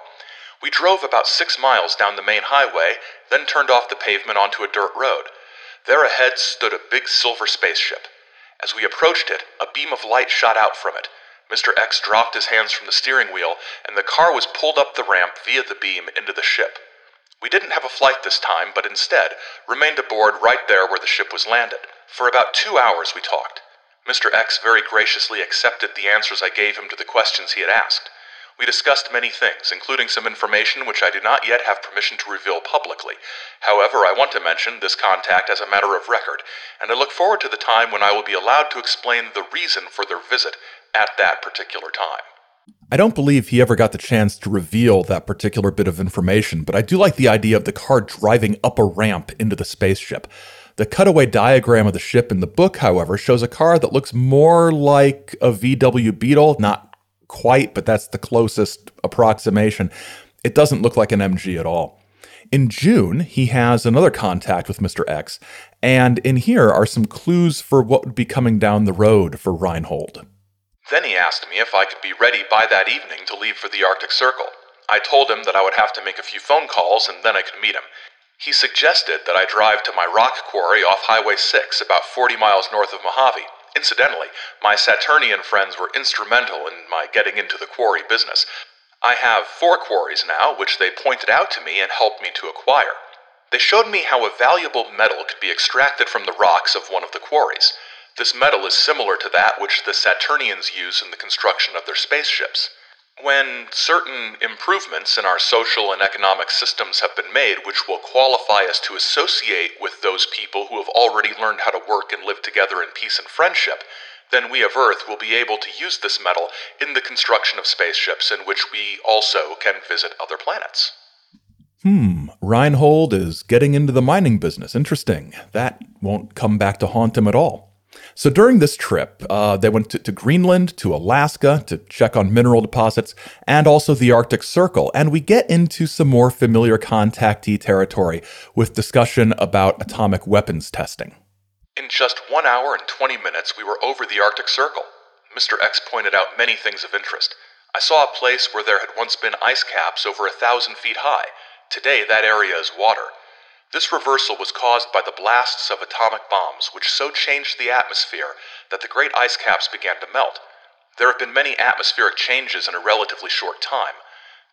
We drove about 6 miles down the main highway, then turned off the pavement onto a dirt road. There ahead stood a big silver spaceship. As we approached it, a beam of light shot out from it. Mr. X dropped his hands from the steering wheel, and the car was pulled up the ramp via the beam into the ship. We didn't have a flight this time, but instead remained aboard right there where the ship was landed. For about 2 hours we talked. Mr. X very graciously accepted the answers I gave him to the questions he had asked. We discussed many things, including some information which I do not yet have permission to reveal publicly. However, I want to mention this contact as a matter of record, and I look forward to the time when I will be allowed to explain the reason for their visit at that particular time. I don't believe he ever got the chance to reveal that particular bit of information, but I do like the idea of the car driving up a ramp into the spaceship. The cutaway diagram of the ship in the book, however, shows a car that looks more like a VW Beetle. Not quite, but that's the closest approximation. It doesn't look like an MG at all. In June, he has another contact with Mr. X, and in here are some clues for what would be coming down the road for Reinhold. Then he asked me if I could be ready by that evening to leave for the Arctic Circle. I told him that I would have to make a few phone calls and then I could meet him. He suggested that I drive to my rock quarry off Highway 6, about 40 miles north of Mojave. Incidentally, my Saturnian friends were instrumental in my getting into the quarry business. I have 4 quarries now, which they pointed out to me and helped me to acquire. They showed me how a valuable metal could be extracted from the rocks of one of the quarries. This metal is similar to that which the Saturnians use in the construction of their spaceships. When certain improvements in our social and economic systems have been made, which will qualify us to associate with those people who have already learned how to work and live together in peace and friendship, then we of Earth will be able to use this metal in the construction of spaceships in which we also can visit other planets. Reinhold is getting into the mining business. Interesting. That won't come back to haunt him at all. So during this trip, they went to Greenland, to Alaska, to check on mineral deposits, and also the Arctic Circle. And we get into some more familiar contactee territory with discussion about atomic weapons testing. In just 1 hour and 20 minutes, we were over the Arctic Circle. Mr. X pointed out many things of interest. I saw a place where there had once been ice caps over 1,000 feet high. Today, that area is water. This reversal was caused by the blasts of atomic bombs, which so changed the atmosphere that the great ice caps began to melt. There have been many atmospheric changes in a relatively short time.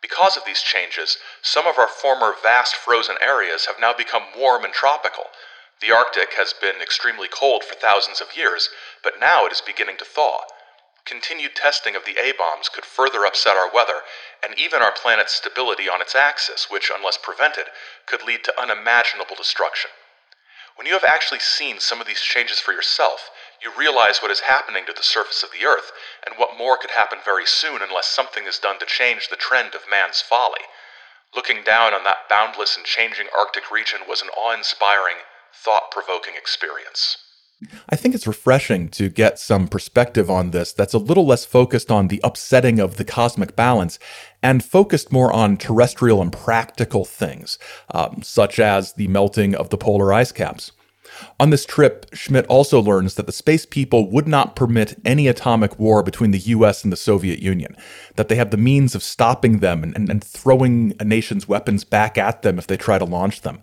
Because of these changes, some of our former vast frozen areas have now become warm and tropical. The Arctic has been extremely cold for thousands of years, but now it is beginning to thaw. Continued testing of the A-bombs could further upset our weather, and even our planet's stability on its axis, which, unless prevented, could lead to unimaginable destruction. When you have actually seen some of these changes for yourself, you realize what is happening to the surface of the Earth, and what more could happen very soon unless something is done to change the trend of man's folly. Looking down on that boundless and changing Arctic region was an awe-inspiring, thought-provoking experience. I think it's refreshing to get some perspective on this that's a little less focused on the upsetting of the cosmic balance and focused more on terrestrial and practical things, such as the melting of the polar ice caps. On this trip, Schmidt also learns that the space people would not permit any atomic war between the U.S. and the Soviet Union, that they have the means of stopping them and throwing a nation's weapons back at them if they try to launch them.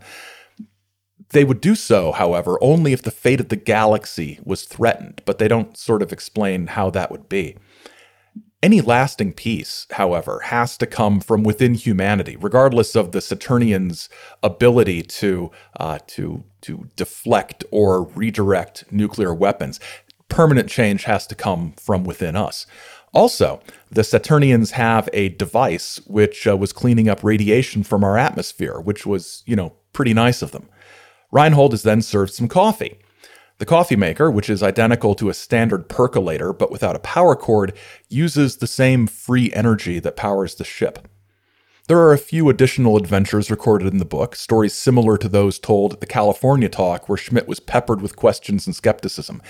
They would do so, however, only if the fate of the galaxy was threatened, but they don't sort of explain how that would be. Any lasting peace, however, has to come from within humanity, regardless of the Saturnians' ability to deflect or redirect nuclear weapons. Permanent change has to come from within us. Also, the Saturnians have a device which was cleaning up radiation from our atmosphere, which was, pretty nice of them. Reinhold is then served some coffee. The coffee maker, which is identical to a standard percolator but without a power cord, uses the same free energy that powers the ship. There are a few additional adventures recorded in the book, stories similar to those told at the California talk where Schmidt was peppered with questions and skepticism.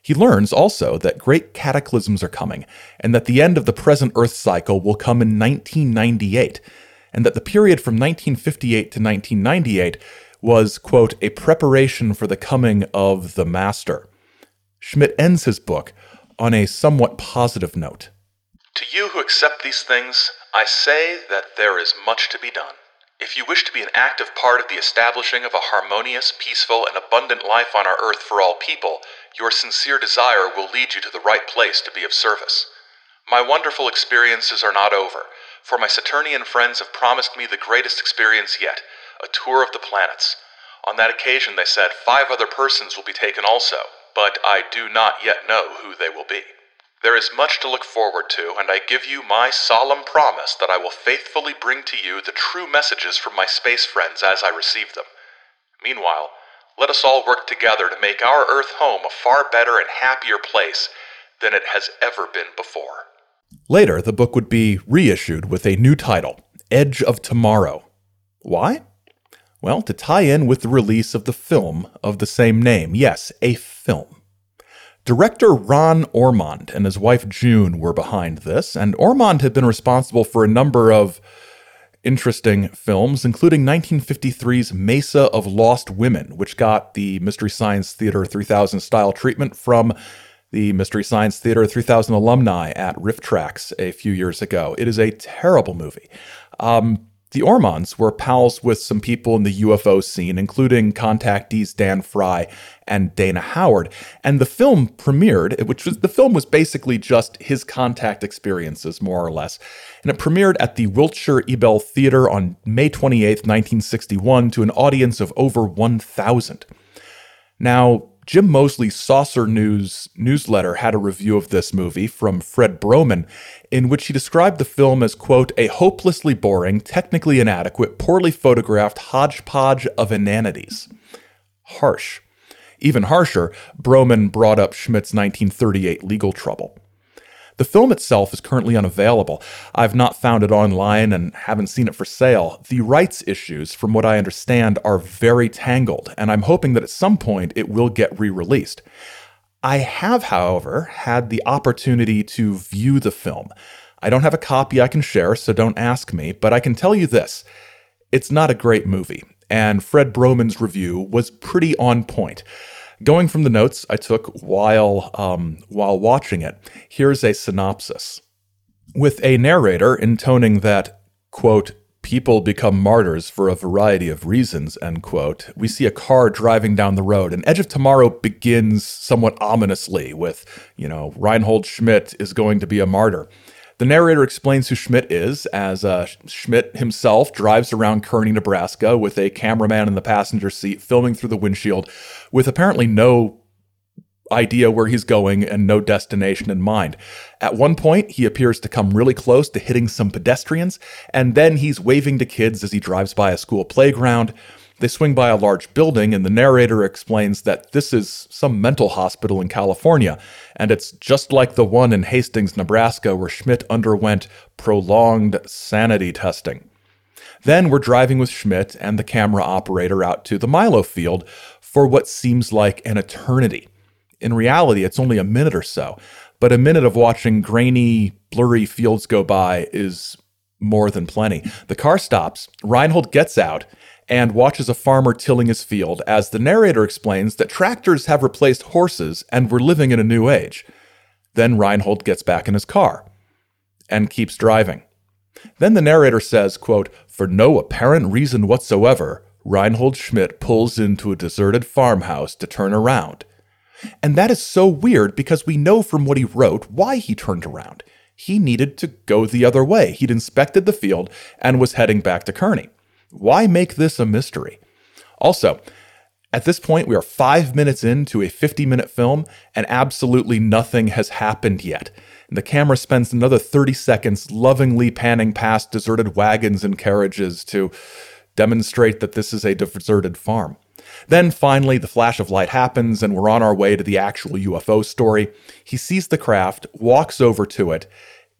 He learns also that great cataclysms are coming, and that the end of the present Earth cycle will come in 1998, and that the period from 1958 to 1998 was, quote, a preparation for the coming of the master. Schmidt ends his book on a somewhat positive note. To you who accept these things, I say that there is much to be done. If you wish to be an active part of the establishing of a harmonious, peaceful, and abundant life on our earth for all people, your sincere desire will lead you to the right place to be of service. My wonderful experiences are not over, for my Saturnian friends have promised me the greatest experience yet, a tour of the planets. On that occasion, they said, 5 other persons will be taken also, but I do not yet know who they will be. There is much to look forward to, and I give you my solemn promise that I will faithfully bring to you the true messages from my space friends as I receive them. Meanwhile, let us all work together to make our Earth home a far better and happier place than it has ever been before. Later, the book would be reissued with a new title, Edge of Tomorrow. Why? Well, to tie in with the release of the film of the same name. Yes, a film. Director Ron Ormond and his wife June were behind this, and Ormond had been responsible for a number of interesting films, including 1953's Mesa of Lost Women, which got the Mystery Science Theater 3000 style treatment from the Mystery Science Theater 3000 alumni at Riff Trax a few years ago. It is a terrible movie. The Ormonds were pals with some people in the UFO scene, including contactees Dan Fry and Dana Howard. And the film premiered, which was basically just his contact experiences, more or less. And it premiered at the Wiltshire Ebell Theater on May 28, 1961, to an audience of over 1,000. Now, Jim Mosley's Saucer News newsletter had a review of this movie from Fred Broman, in which he described the film as, quote, a hopelessly boring, technically inadequate, poorly photographed hodgepodge of inanities. Harsh. Even harsher, Broman brought up Schmidt's 1938 legal trouble. The film itself is currently unavailable. I've not found it online and haven't seen it for sale. The rights issues, from what I understand, are very tangled, and I'm hoping that at some point it will get re-released. I have, however, had the opportunity to view the film. I don't have a copy I can share, so don't ask me, but I can tell you this. It's not a great movie, and Fred Broman's review was pretty on point. Going from the notes I took while watching it, here's a synopsis. With a narrator intoning that, quote, people become martyrs for a variety of reasons, end quote, we see a car driving down the road, and Edge of Tomorrow begins somewhat ominously with, Reinhold Schmidt is going to be a martyr. The narrator explains who Schmidt is as Schmidt himself drives around Kearney, Nebraska with a cameraman in the passenger seat filming through the windshield with apparently no idea where he's going and no destination in mind. At one point, he appears to come really close to hitting some pedestrians, and then he's waving to kids as he drives by a school playground. They swing by a large building, and the narrator explains that this is some mental hospital in California, and it's just like the one in Hastings, Nebraska, where Schmidt underwent prolonged sanity testing. Then we're driving with Schmidt and the camera operator out to the Milo field for what seems like an eternity. In reality, it's only a minute or so, but a minute of watching grainy, blurry fields go by is more than plenty. The car stops, Reinhold gets out, and watches a farmer tilling his field as the narrator explains that tractors have replaced horses and we're living in a new age. Then Reinhold gets back in his car and keeps driving. Then the narrator says, quote, for no apparent reason whatsoever, Reinhold Schmidt pulls into a deserted farmhouse to turn around. And that is so weird because we know from what he wrote why he turned around. He needed to go the other way. He'd inspected the field and was heading back to Kearney. Why make this a mystery? Also, at this point, we are 5 minutes into a 50-minute film, and absolutely nothing has happened yet. And the camera spends another 30 seconds lovingly panning past deserted wagons and carriages to demonstrate that this is a deserted farm. Then, finally, the flash of light happens, and we're on our way to the actual UFO story. He sees the craft, walks over to it,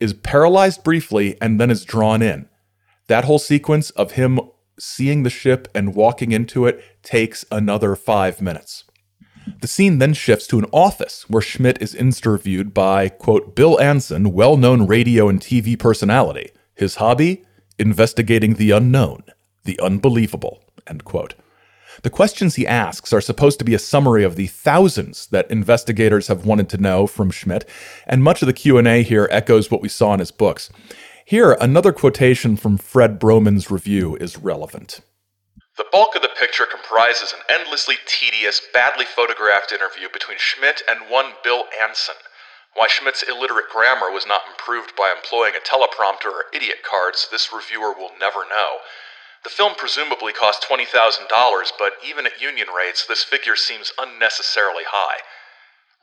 is paralyzed briefly, and then is drawn in. That whole sequence of him seeing the ship and walking into it takes another 5 minutes. The scene then shifts to an office where Schmidt is interviewed by, quote, Bill Anson, well-known radio and TV personality. His hobby? Investigating the unknown, the unbelievable, end quote. The questions he asks are supposed to be a summary of the thousands that investigators have wanted to know from Schmidt, and much of the Q&A here echoes what we saw in his books. Here, another quotation from Fred Broman's review is relevant. The bulk of the picture comprises an endlessly tedious, badly photographed interview between Schmidt and one Bill Anson. Why Schmidt's illiterate grammar was not improved by employing a teleprompter or idiot cards, this reviewer will never know. The film presumably cost $20,000, but even at union rates, this figure seems unnecessarily high.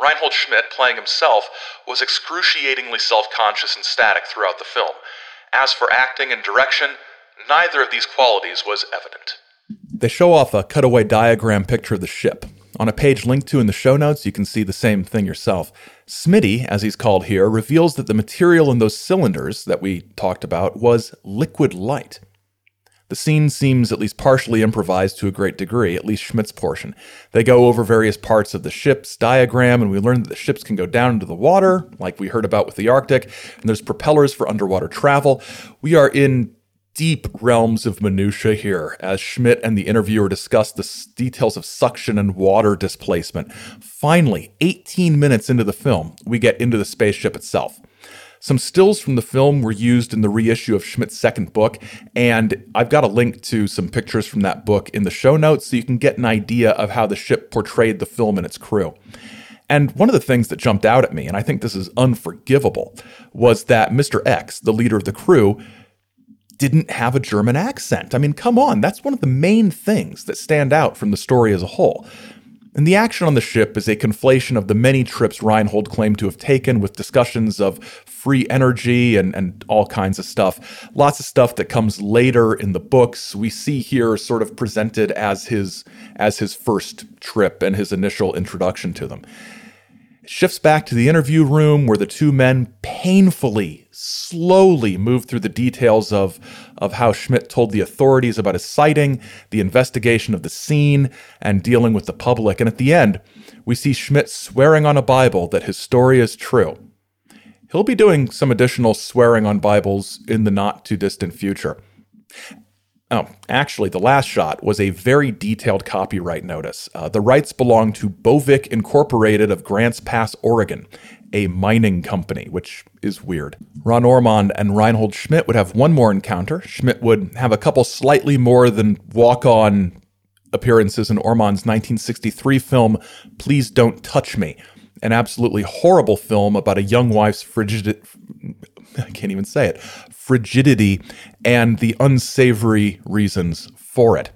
Reinhold Schmidt, playing himself, was excruciatingly self-conscious and static throughout the film. As for acting and direction, neither of these qualities was evident. They show off a cutaway diagram picture of the ship. On a page linked to in the show notes, you can see the same thing yourself. Smitty, as he's called here, reveals that the material in those cylinders that we talked about was liquid light. The scene seems at least partially improvised to a great degree, at least Schmidt's portion. They go over various parts of the ship's diagram, and we learn that the ships can go down into the water, like we heard about with the Arctic, and there's propellers for underwater travel. We are in deep realms of minutiae here, as Schmidt and the interviewer discuss the details of suction and water displacement. Finally, 18 minutes into the film, we get into the spaceship itself. Some stills from the film were used in the reissue of Schmidt's second book, and I've got a link to some pictures from that book in the show notes so you can get an idea of how the ship portrayed the film and its crew. And one of the things that jumped out at me, and I think this is unforgivable, was that Mr. X, the leader of the crew, didn't have a German accent. I mean, come on, that's one of the main things that stand out from the story as a whole. And the action on the ship is a conflation of the many trips Reinhold claimed to have taken, with discussions of free energy and all kinds of stuff. Lots of stuff that comes later in the books. We see here sort of presented as his first trip and his initial introduction to them. It shifts back to the interview room where the two men painfully, slowly move through the details of how Schmidt told the authorities about his sighting, the investigation of the scene, and dealing with the public. And at the end, we see Schmidt swearing on a Bible that his story is true. He'll be doing some additional swearing on Bibles in the not-too-distant future. Oh, actually, the last shot was a very detailed copyright notice. The rights belong to Bovic Incorporated of Grants Pass, Oregon, a mining company, which is weird. Ron Ormond and Reinhold Schmidt would have one more encounter. Schmidt would have a couple slightly more than walk-on appearances in Ormond's 1963 film, Please Don't Touch Me, an absolutely horrible film about a young wife's frigidity and the unsavory reasons for it.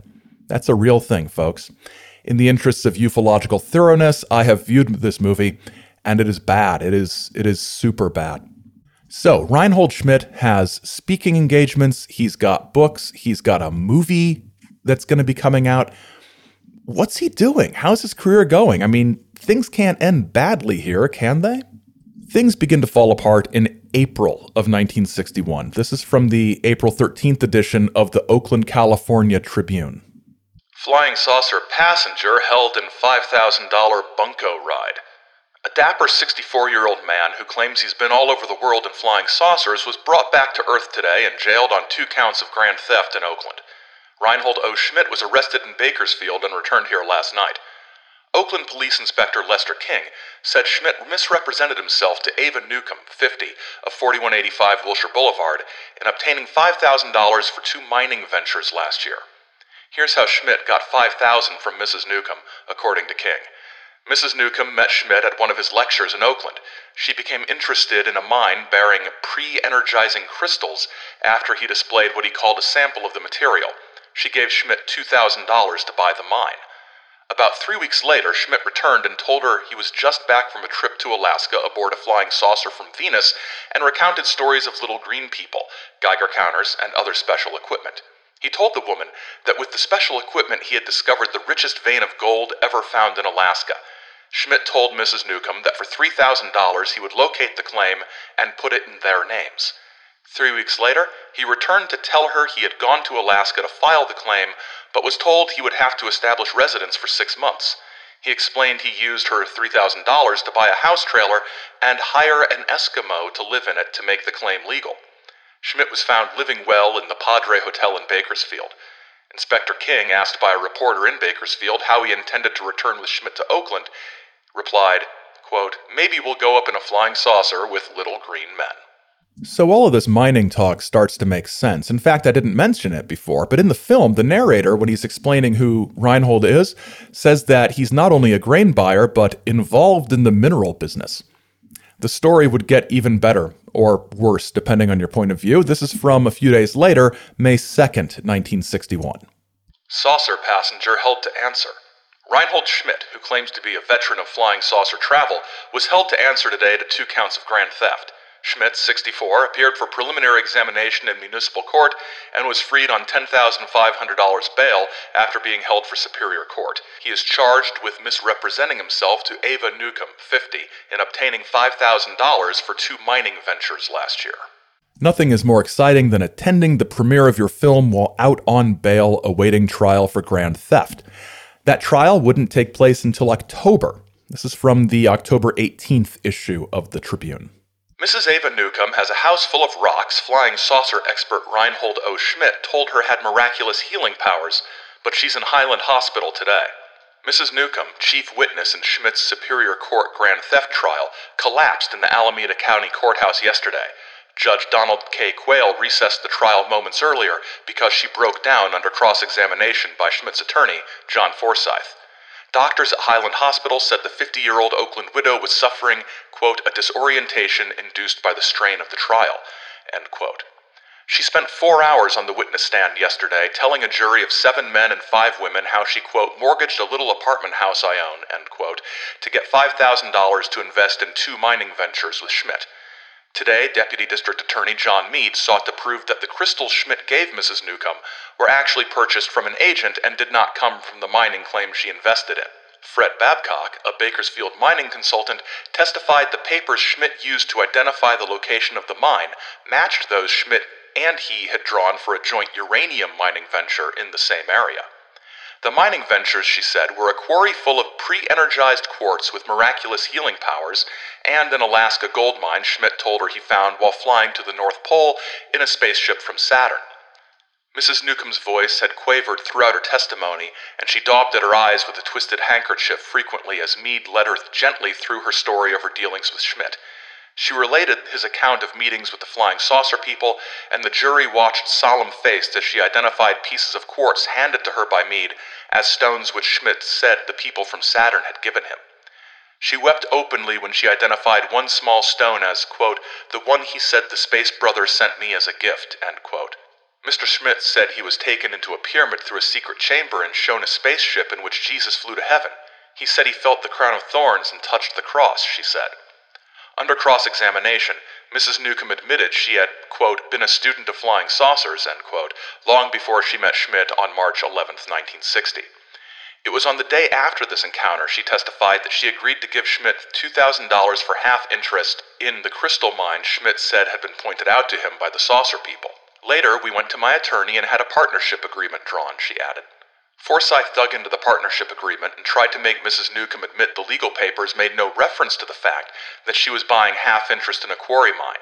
That's a real thing, folks. In the interests of ufological thoroughness, I have viewed this movie, and it is bad. It is super bad. So, Reinhold Schmidt has speaking engagements, he's got books, he's got a movie that's going to be coming out. What's he doing? How's his career going? I mean, things can't end badly here, can they? Things begin to fall apart in April of 1961. This is from the April 13th edition of the Oakland, California Tribune. Flying saucer passenger held in $5,000 bunco ride. A dapper 64-year-old man who claims he's been all over the world in flying saucers was brought back to Earth today and jailed on 2 counts of grand theft in Oakland. Reinhold O. Schmidt was arrested in Bakersfield and returned here last night. Oakland Police Inspector Lester King said Schmidt misrepresented himself to Ava Newcomb, 50, of 4185 Wilshire Boulevard, in obtaining $5,000 for 2 mining ventures last year. Here's how Schmidt got $5,000 from Mrs. Newcomb, according to King. Mrs. Newcomb met Schmidt at one of his lectures in Oakland. She became interested in a mine bearing pre-energizing crystals after he displayed what he called a sample of the material. She gave Schmidt $2,000 to buy the mine. About 3 weeks later, Schmidt returned and told her he was just back from a trip to Alaska aboard a flying saucer from Venus and recounted stories of little green people, Geiger counters, and other special equipment. He told the woman that with the special equipment he had discovered the richest vein of gold ever found in Alaska. Schmidt told Mrs. Newcomb that for $3,000 he would locate the claim and put it in their names. 3 weeks later, he returned to tell her he had gone to Alaska to file the claim, but was told he would have to establish residence for 6 months. He explained he used her $3,000 to buy a house trailer and hire an Eskimo to live in it to make the claim legal. Schmidt was found living well in the Padre Hotel in Bakersfield. Inspector King, asked by a reporter in Bakersfield how he intended to return with Schmidt to Oakland, replied, quote, "Maybe we'll go up in a flying saucer with little green men." So all of this mining talk starts to make sense. In fact, I didn't mention it before, but in the film, the narrator, when he's explaining who Reinhold is, says that he's not only a grain buyer, but involved in the mineral business. The story would get even better, or worse, depending on your point of view. This is from a few days later, May 2nd, 1961. Saucer passenger held to answer. Reinhold Schmidt, who claims to be a veteran of flying saucer travel, was held to answer today to 2 counts of grand theft. Schmidt, 64, appeared for preliminary examination in municipal court and was freed on $10,500 bail after being held for Superior Court. He is charged with misrepresenting himself to Ava Newcomb, 50, in obtaining $5,000 for 2 mining ventures last year. Nothing is more exciting than attending the premiere of your film while out on bail awaiting trial for grand theft. That trial wouldn't take place until October. This is from the October 18th issue of the Tribune. Mrs. Ava Newcomb has a house full of rocks. Flying saucer expert Reinhold O. Schmidt told her had miraculous healing powers, but she's in Highland Hospital today. Mrs. Newcomb, chief witness in Schmidt's Superior Court grand theft trial, collapsed in the Alameda County Courthouse yesterday. Judge Donald K. Quayle recessed the trial moments earlier because she broke down under cross-examination by Schmidt's attorney, John Forsythe. Doctors at Highland Hospital said the 50-year-old Oakland widow was suffering, quote, a disorientation induced by the strain of the trial, end quote. She spent 4 hours on the witness stand yesterday telling a jury of 7 men and 5 women how she, quote, mortgaged a little apartment house I own, end quote, to get $5,000 to invest in 2 mining ventures with Schmidt. Today, Deputy District Attorney John Meade sought to prove that the crystals Schmidt gave Mrs. Newcomb were actually purchased from an agent and did not come from the mining claim she invested in. Fred Babcock, a Bakersfield mining consultant, testified the papers Schmidt used to identify the location of the mine matched those Schmidt and he had drawn for a joint uranium mining venture in the same area. The mining ventures, she said, were a quarry full of pre-energized quartz with miraculous healing powers and an Alaska gold mine Schmidt told her he found while flying to the North Pole in a spaceship from Saturn. Mrs. Newcomb's voice had quavered throughout her testimony, and she daubed at her eyes with a twisted handkerchief frequently as Meade led her gently through her story of her dealings with Schmidt. She related his account of meetings with the flying saucer people, and the jury watched solemn-faced as she identified pieces of quartz handed to her by Meade as stones which Schmidt said the people from Saturn had given him. She wept openly when she identified one small stone as, quote, the one he said the space brother sent me as a gift, end quote. Mr. Schmidt said he was taken into a pyramid through a secret chamber and shown a spaceship in which Jesus flew to heaven. He said he felt the crown of thorns and touched the cross, she said. Under cross-examination, Mrs. Newcomb admitted she had, quote, been a student of flying saucers, end quote, long before she met Schmidt on March 11, 1960. It was on the day after this encounter she testified that she agreed to give Schmidt $2,000 for half interest in the crystal mine Schmidt said had been pointed out to him by the saucer people. Later, we went to my attorney and had a partnership agreement drawn, she added. Forsythe dug into the partnership agreement and tried to make Mrs. Newcomb admit the legal papers made no reference to the fact that she was buying half interest in a quarry mine.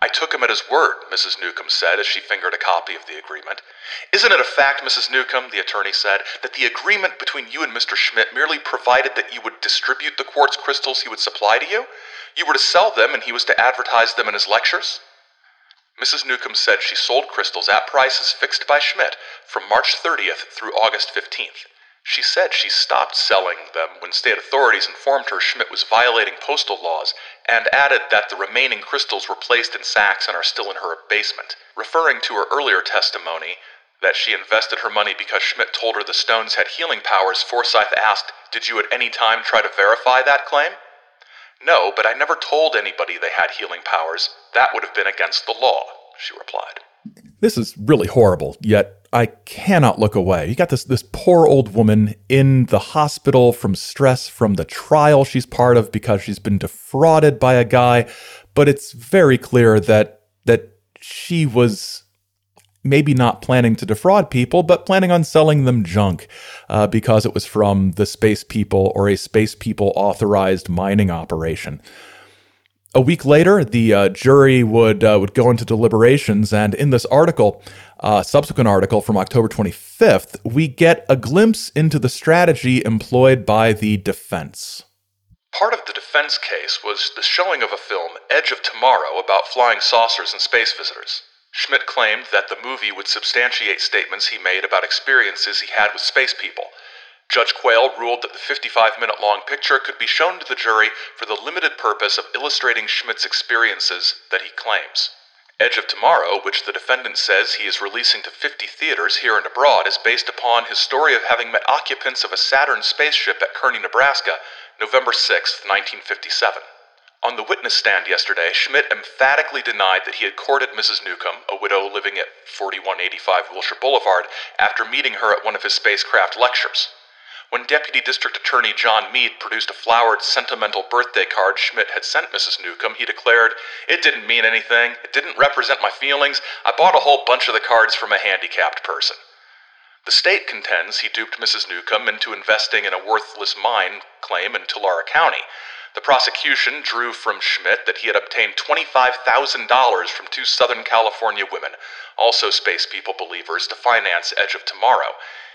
I took him at his word, Mrs. Newcomb said as she fingered a copy of the agreement. Isn't it a fact, Mrs. Newcomb, the attorney said, that the agreement between you and Mr. Schmidt merely provided that you would distribute the quartz crystals he would supply to you? You were to sell them and he was to advertise them in his lectures? Mrs. Newcomb said she sold crystals at prices fixed by Schmidt from March 30th through August 15th. She said she stopped selling them when state authorities informed her Schmidt was violating postal laws and added that the remaining crystals were placed in sacks and are still in her basement, referring to her earlier testimony that she invested her money because Schmidt told her the stones had healing powers. Forsythe asked, "Did you at any time try to verify that claim?" No, but I never told anybody they had healing powers. That would have been against the law, she replied. This is really horrible, yet I cannot look away. You got this poor old woman in the hospital from stress from the trial she's part of because she's been defrauded by a guy, but it's very clear that she was maybe not planning to defraud people, but planning on selling them junk because it was from the space people or a space people authorized mining operation. A week later, the jury would go into deliberations, and in this article, subsequent article from October 25th, we get a glimpse into the strategy employed by the defense. Part of the defense case was the showing of a film, Edge of Tomorrow, about flying saucers and space visitors. Schmidt claimed that the movie would substantiate statements he made about experiences he had with space people. Judge Quayle ruled that the 55-minute-long picture could be shown to the jury for the limited purpose of illustrating Schmidt's experiences that he claims. Edge of Tomorrow, which the defendant says he is releasing to 50 theaters here and abroad, is based upon his story of having met occupants of a Saturn spaceship at Kearney, Nebraska, November 6, 1957. On the witness stand yesterday, Schmidt emphatically denied that he had courted Mrs. Newcomb, a widow living at 4185 Wilshire Boulevard, after meeting her at one of his spacecraft lectures. When Deputy District Attorney John Meade produced a flowered, sentimental birthday card Schmidt had sent Mrs. Newcomb, he declared, "It didn't mean anything. It didn't represent my feelings. I bought a whole bunch of the cards from a handicapped person." The state contends he duped Mrs. Newcomb into investing in a worthless mine claim in Tulare County. The prosecution drew from Schmidt that he had obtained $25,000 from two Southern California women, also space people believers, to finance Edge of Tomorrow.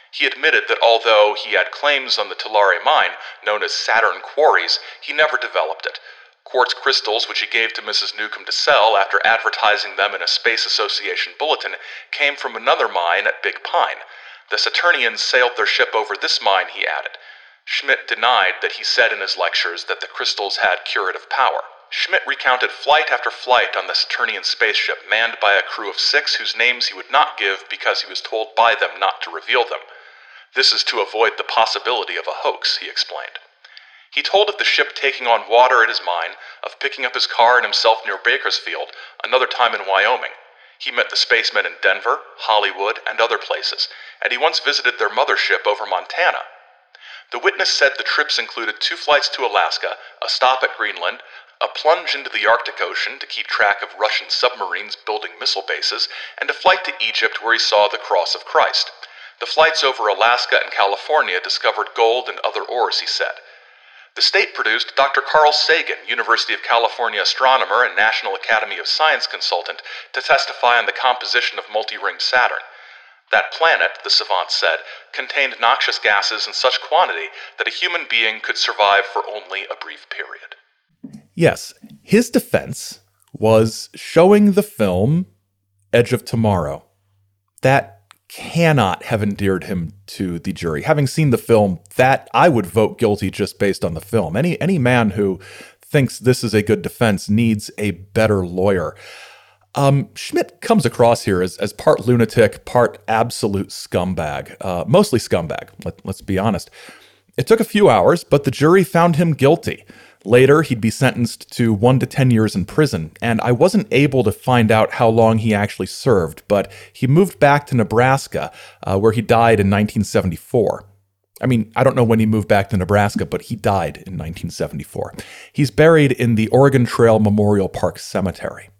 He admitted that although he had claims on the Tulare mine, known as Saturn Quarries, he never developed it. Quartz crystals, which he gave to Mrs. Newcomb to sell after advertising them in a Space Association bulletin, came from another mine at Big Pine. The Saturnians sailed their ship over this mine, he added. Schmidt denied that he said in his lectures that the crystals had curative power. Schmidt recounted flight after flight on the Saturnian spaceship, manned by a crew of 6 whose names he would not give because he was told by them not to reveal them. This is to avoid the possibility of a hoax, he explained. He told of the ship taking on water at his mine, of picking up his car and himself near Bakersfield, another time in Wyoming. He met the spacemen in Denver, Hollywood, and other places, and he once visited their mothership over Montana. The witness said the trips included 2 flights to Alaska, a stop at Greenland, a plunge into the Arctic Ocean to keep track of Russian submarines building missile bases, and a flight to Egypt where he saw the Cross of Christ. The flights over Alaska and California discovered gold and other ores, he said. The state produced Dr. Carl Sagan, University of California astronomer and National Academy of Science consultant, to testify on the composition of multi-ringed Saturn. That planet, the savant said, contained noxious gases in such quantity that a human being could survive for only a brief period. Yes, his defense was showing the film Edge of Tomorrow. That cannot have endeared him to the jury. Having seen the film, that I would vote guilty just based on the film. Any man who thinks this is a good defense needs a better lawyer. Schmidt comes across here as part lunatic, part absolute scumbag. Mostly scumbag, let's be honest. It took a few hours, but the jury found him guilty. Later, he'd be sentenced to 1 to 10 years in prison, and I wasn't able to find out how long he actually served, but he moved back to Nebraska, where he died in 1974. I mean, I don't know when he moved back to Nebraska, but he died in 1974. He's buried in the Oregon Trail Memorial Park Cemetery.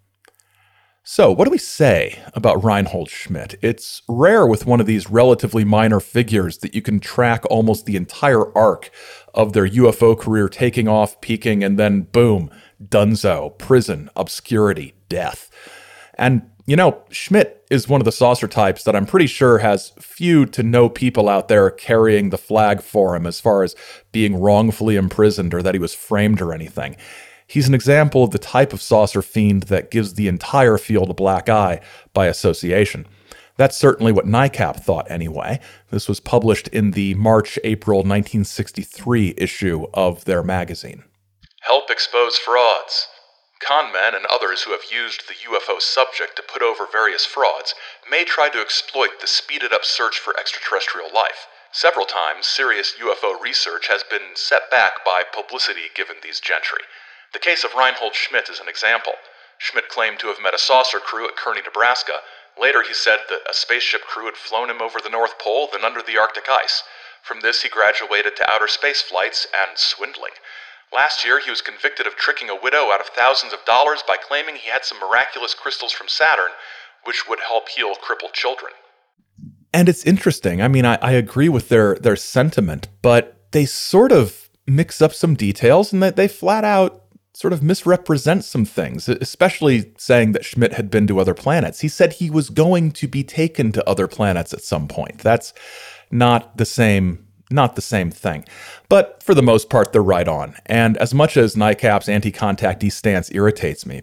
So, what do we say about Reinhold Schmidt? It's rare with one of these relatively minor figures that you can track almost the entire arc of their UFO career, taking off, peaking, and then boom, dunzo, prison, obscurity, death. And, you know, Schmidt is one of the saucer types that I'm pretty sure has few to no people out there carrying the flag for him as far as being wrongfully imprisoned or that he was framed or anything. He's an example of the type of saucer fiend that gives the entire field a black eye by association. That's certainly what NICAP thought anyway. This was published in the March-April 1963 issue of their magazine. Help expose frauds. Con men and others who have used the UFO subject to put over various frauds may try to exploit the speeded-up search for extraterrestrial life. Several times, serious UFO research has been set back by publicity given these gentry. The case of Reinhold Schmidt is an example. Schmidt claimed to have met a saucer crew at Kearney, Nebraska. Later, he said that a spaceship crew had flown him over the North Pole, then under the Arctic ice. From this, he graduated to outer space flights and swindling. Last year, he was convicted of tricking a widow out of thousands of dollars by claiming he had some miraculous crystals from Saturn, which would help heal crippled children. And it's interesting. I mean, I agree with their sentiment, but they sort of mix up some details and that they flat out sort of misrepresents some things, especially saying that Schmidt had been to other planets. He said he was going to be taken to other planets at some point. That's not the same thing. But for the most part, they're right on. And as much as NICAP's anti-contactee stance irritates me,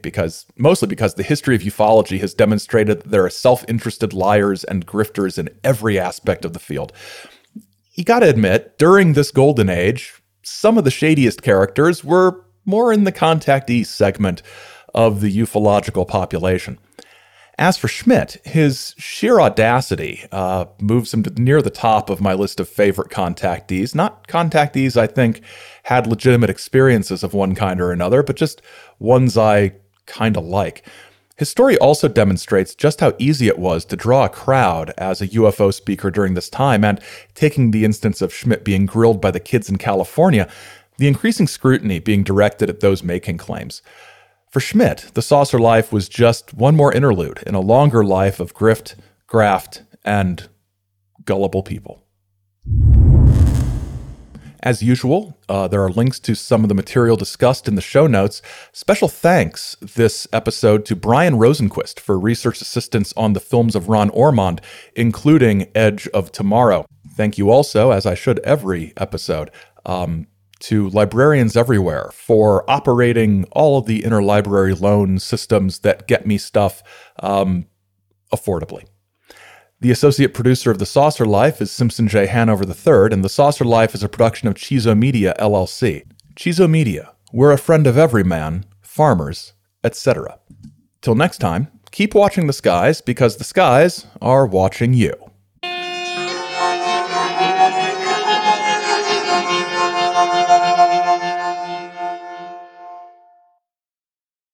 mostly because the history of ufology has demonstrated that there are self-interested liars and grifters in every aspect of the field. you gotta admit, during this golden age, some of the shadiest characters were more in the contactee segment of the ufological population. As for Schmidt, his sheer audacity moves him to near the top of my list of favorite contactees. Not contactees I think had legitimate experiences of one kind or another, but just ones I kind of like. His story also demonstrates just how easy it was to draw a crowd as a UFO speaker during this time, and taking the instance of Schmidt being grilled by the kids in California, the increasing scrutiny being directed at those making claims. For Schmidt, the saucer life was just one more interlude in a longer life of grift, graft, and gullible people. As usual, there are links to some of the material discussed in the show notes. Special thanks this episode to Brian Rosenquist for research assistance on the films of Ron Ormond, including Edge of Tomorrow. Thank you also, as I should every episode, to librarians everywhere for operating all of the interlibrary loan systems that get me stuff affordably. The associate producer of The Saucer Life is Simpson J. Hanover III, and The Saucer Life is a production of Chizo Media, LLC. Chizo Media, we're a friend of every man, farmers, etc. Till next time, keep watching the skies, because the skies are watching you.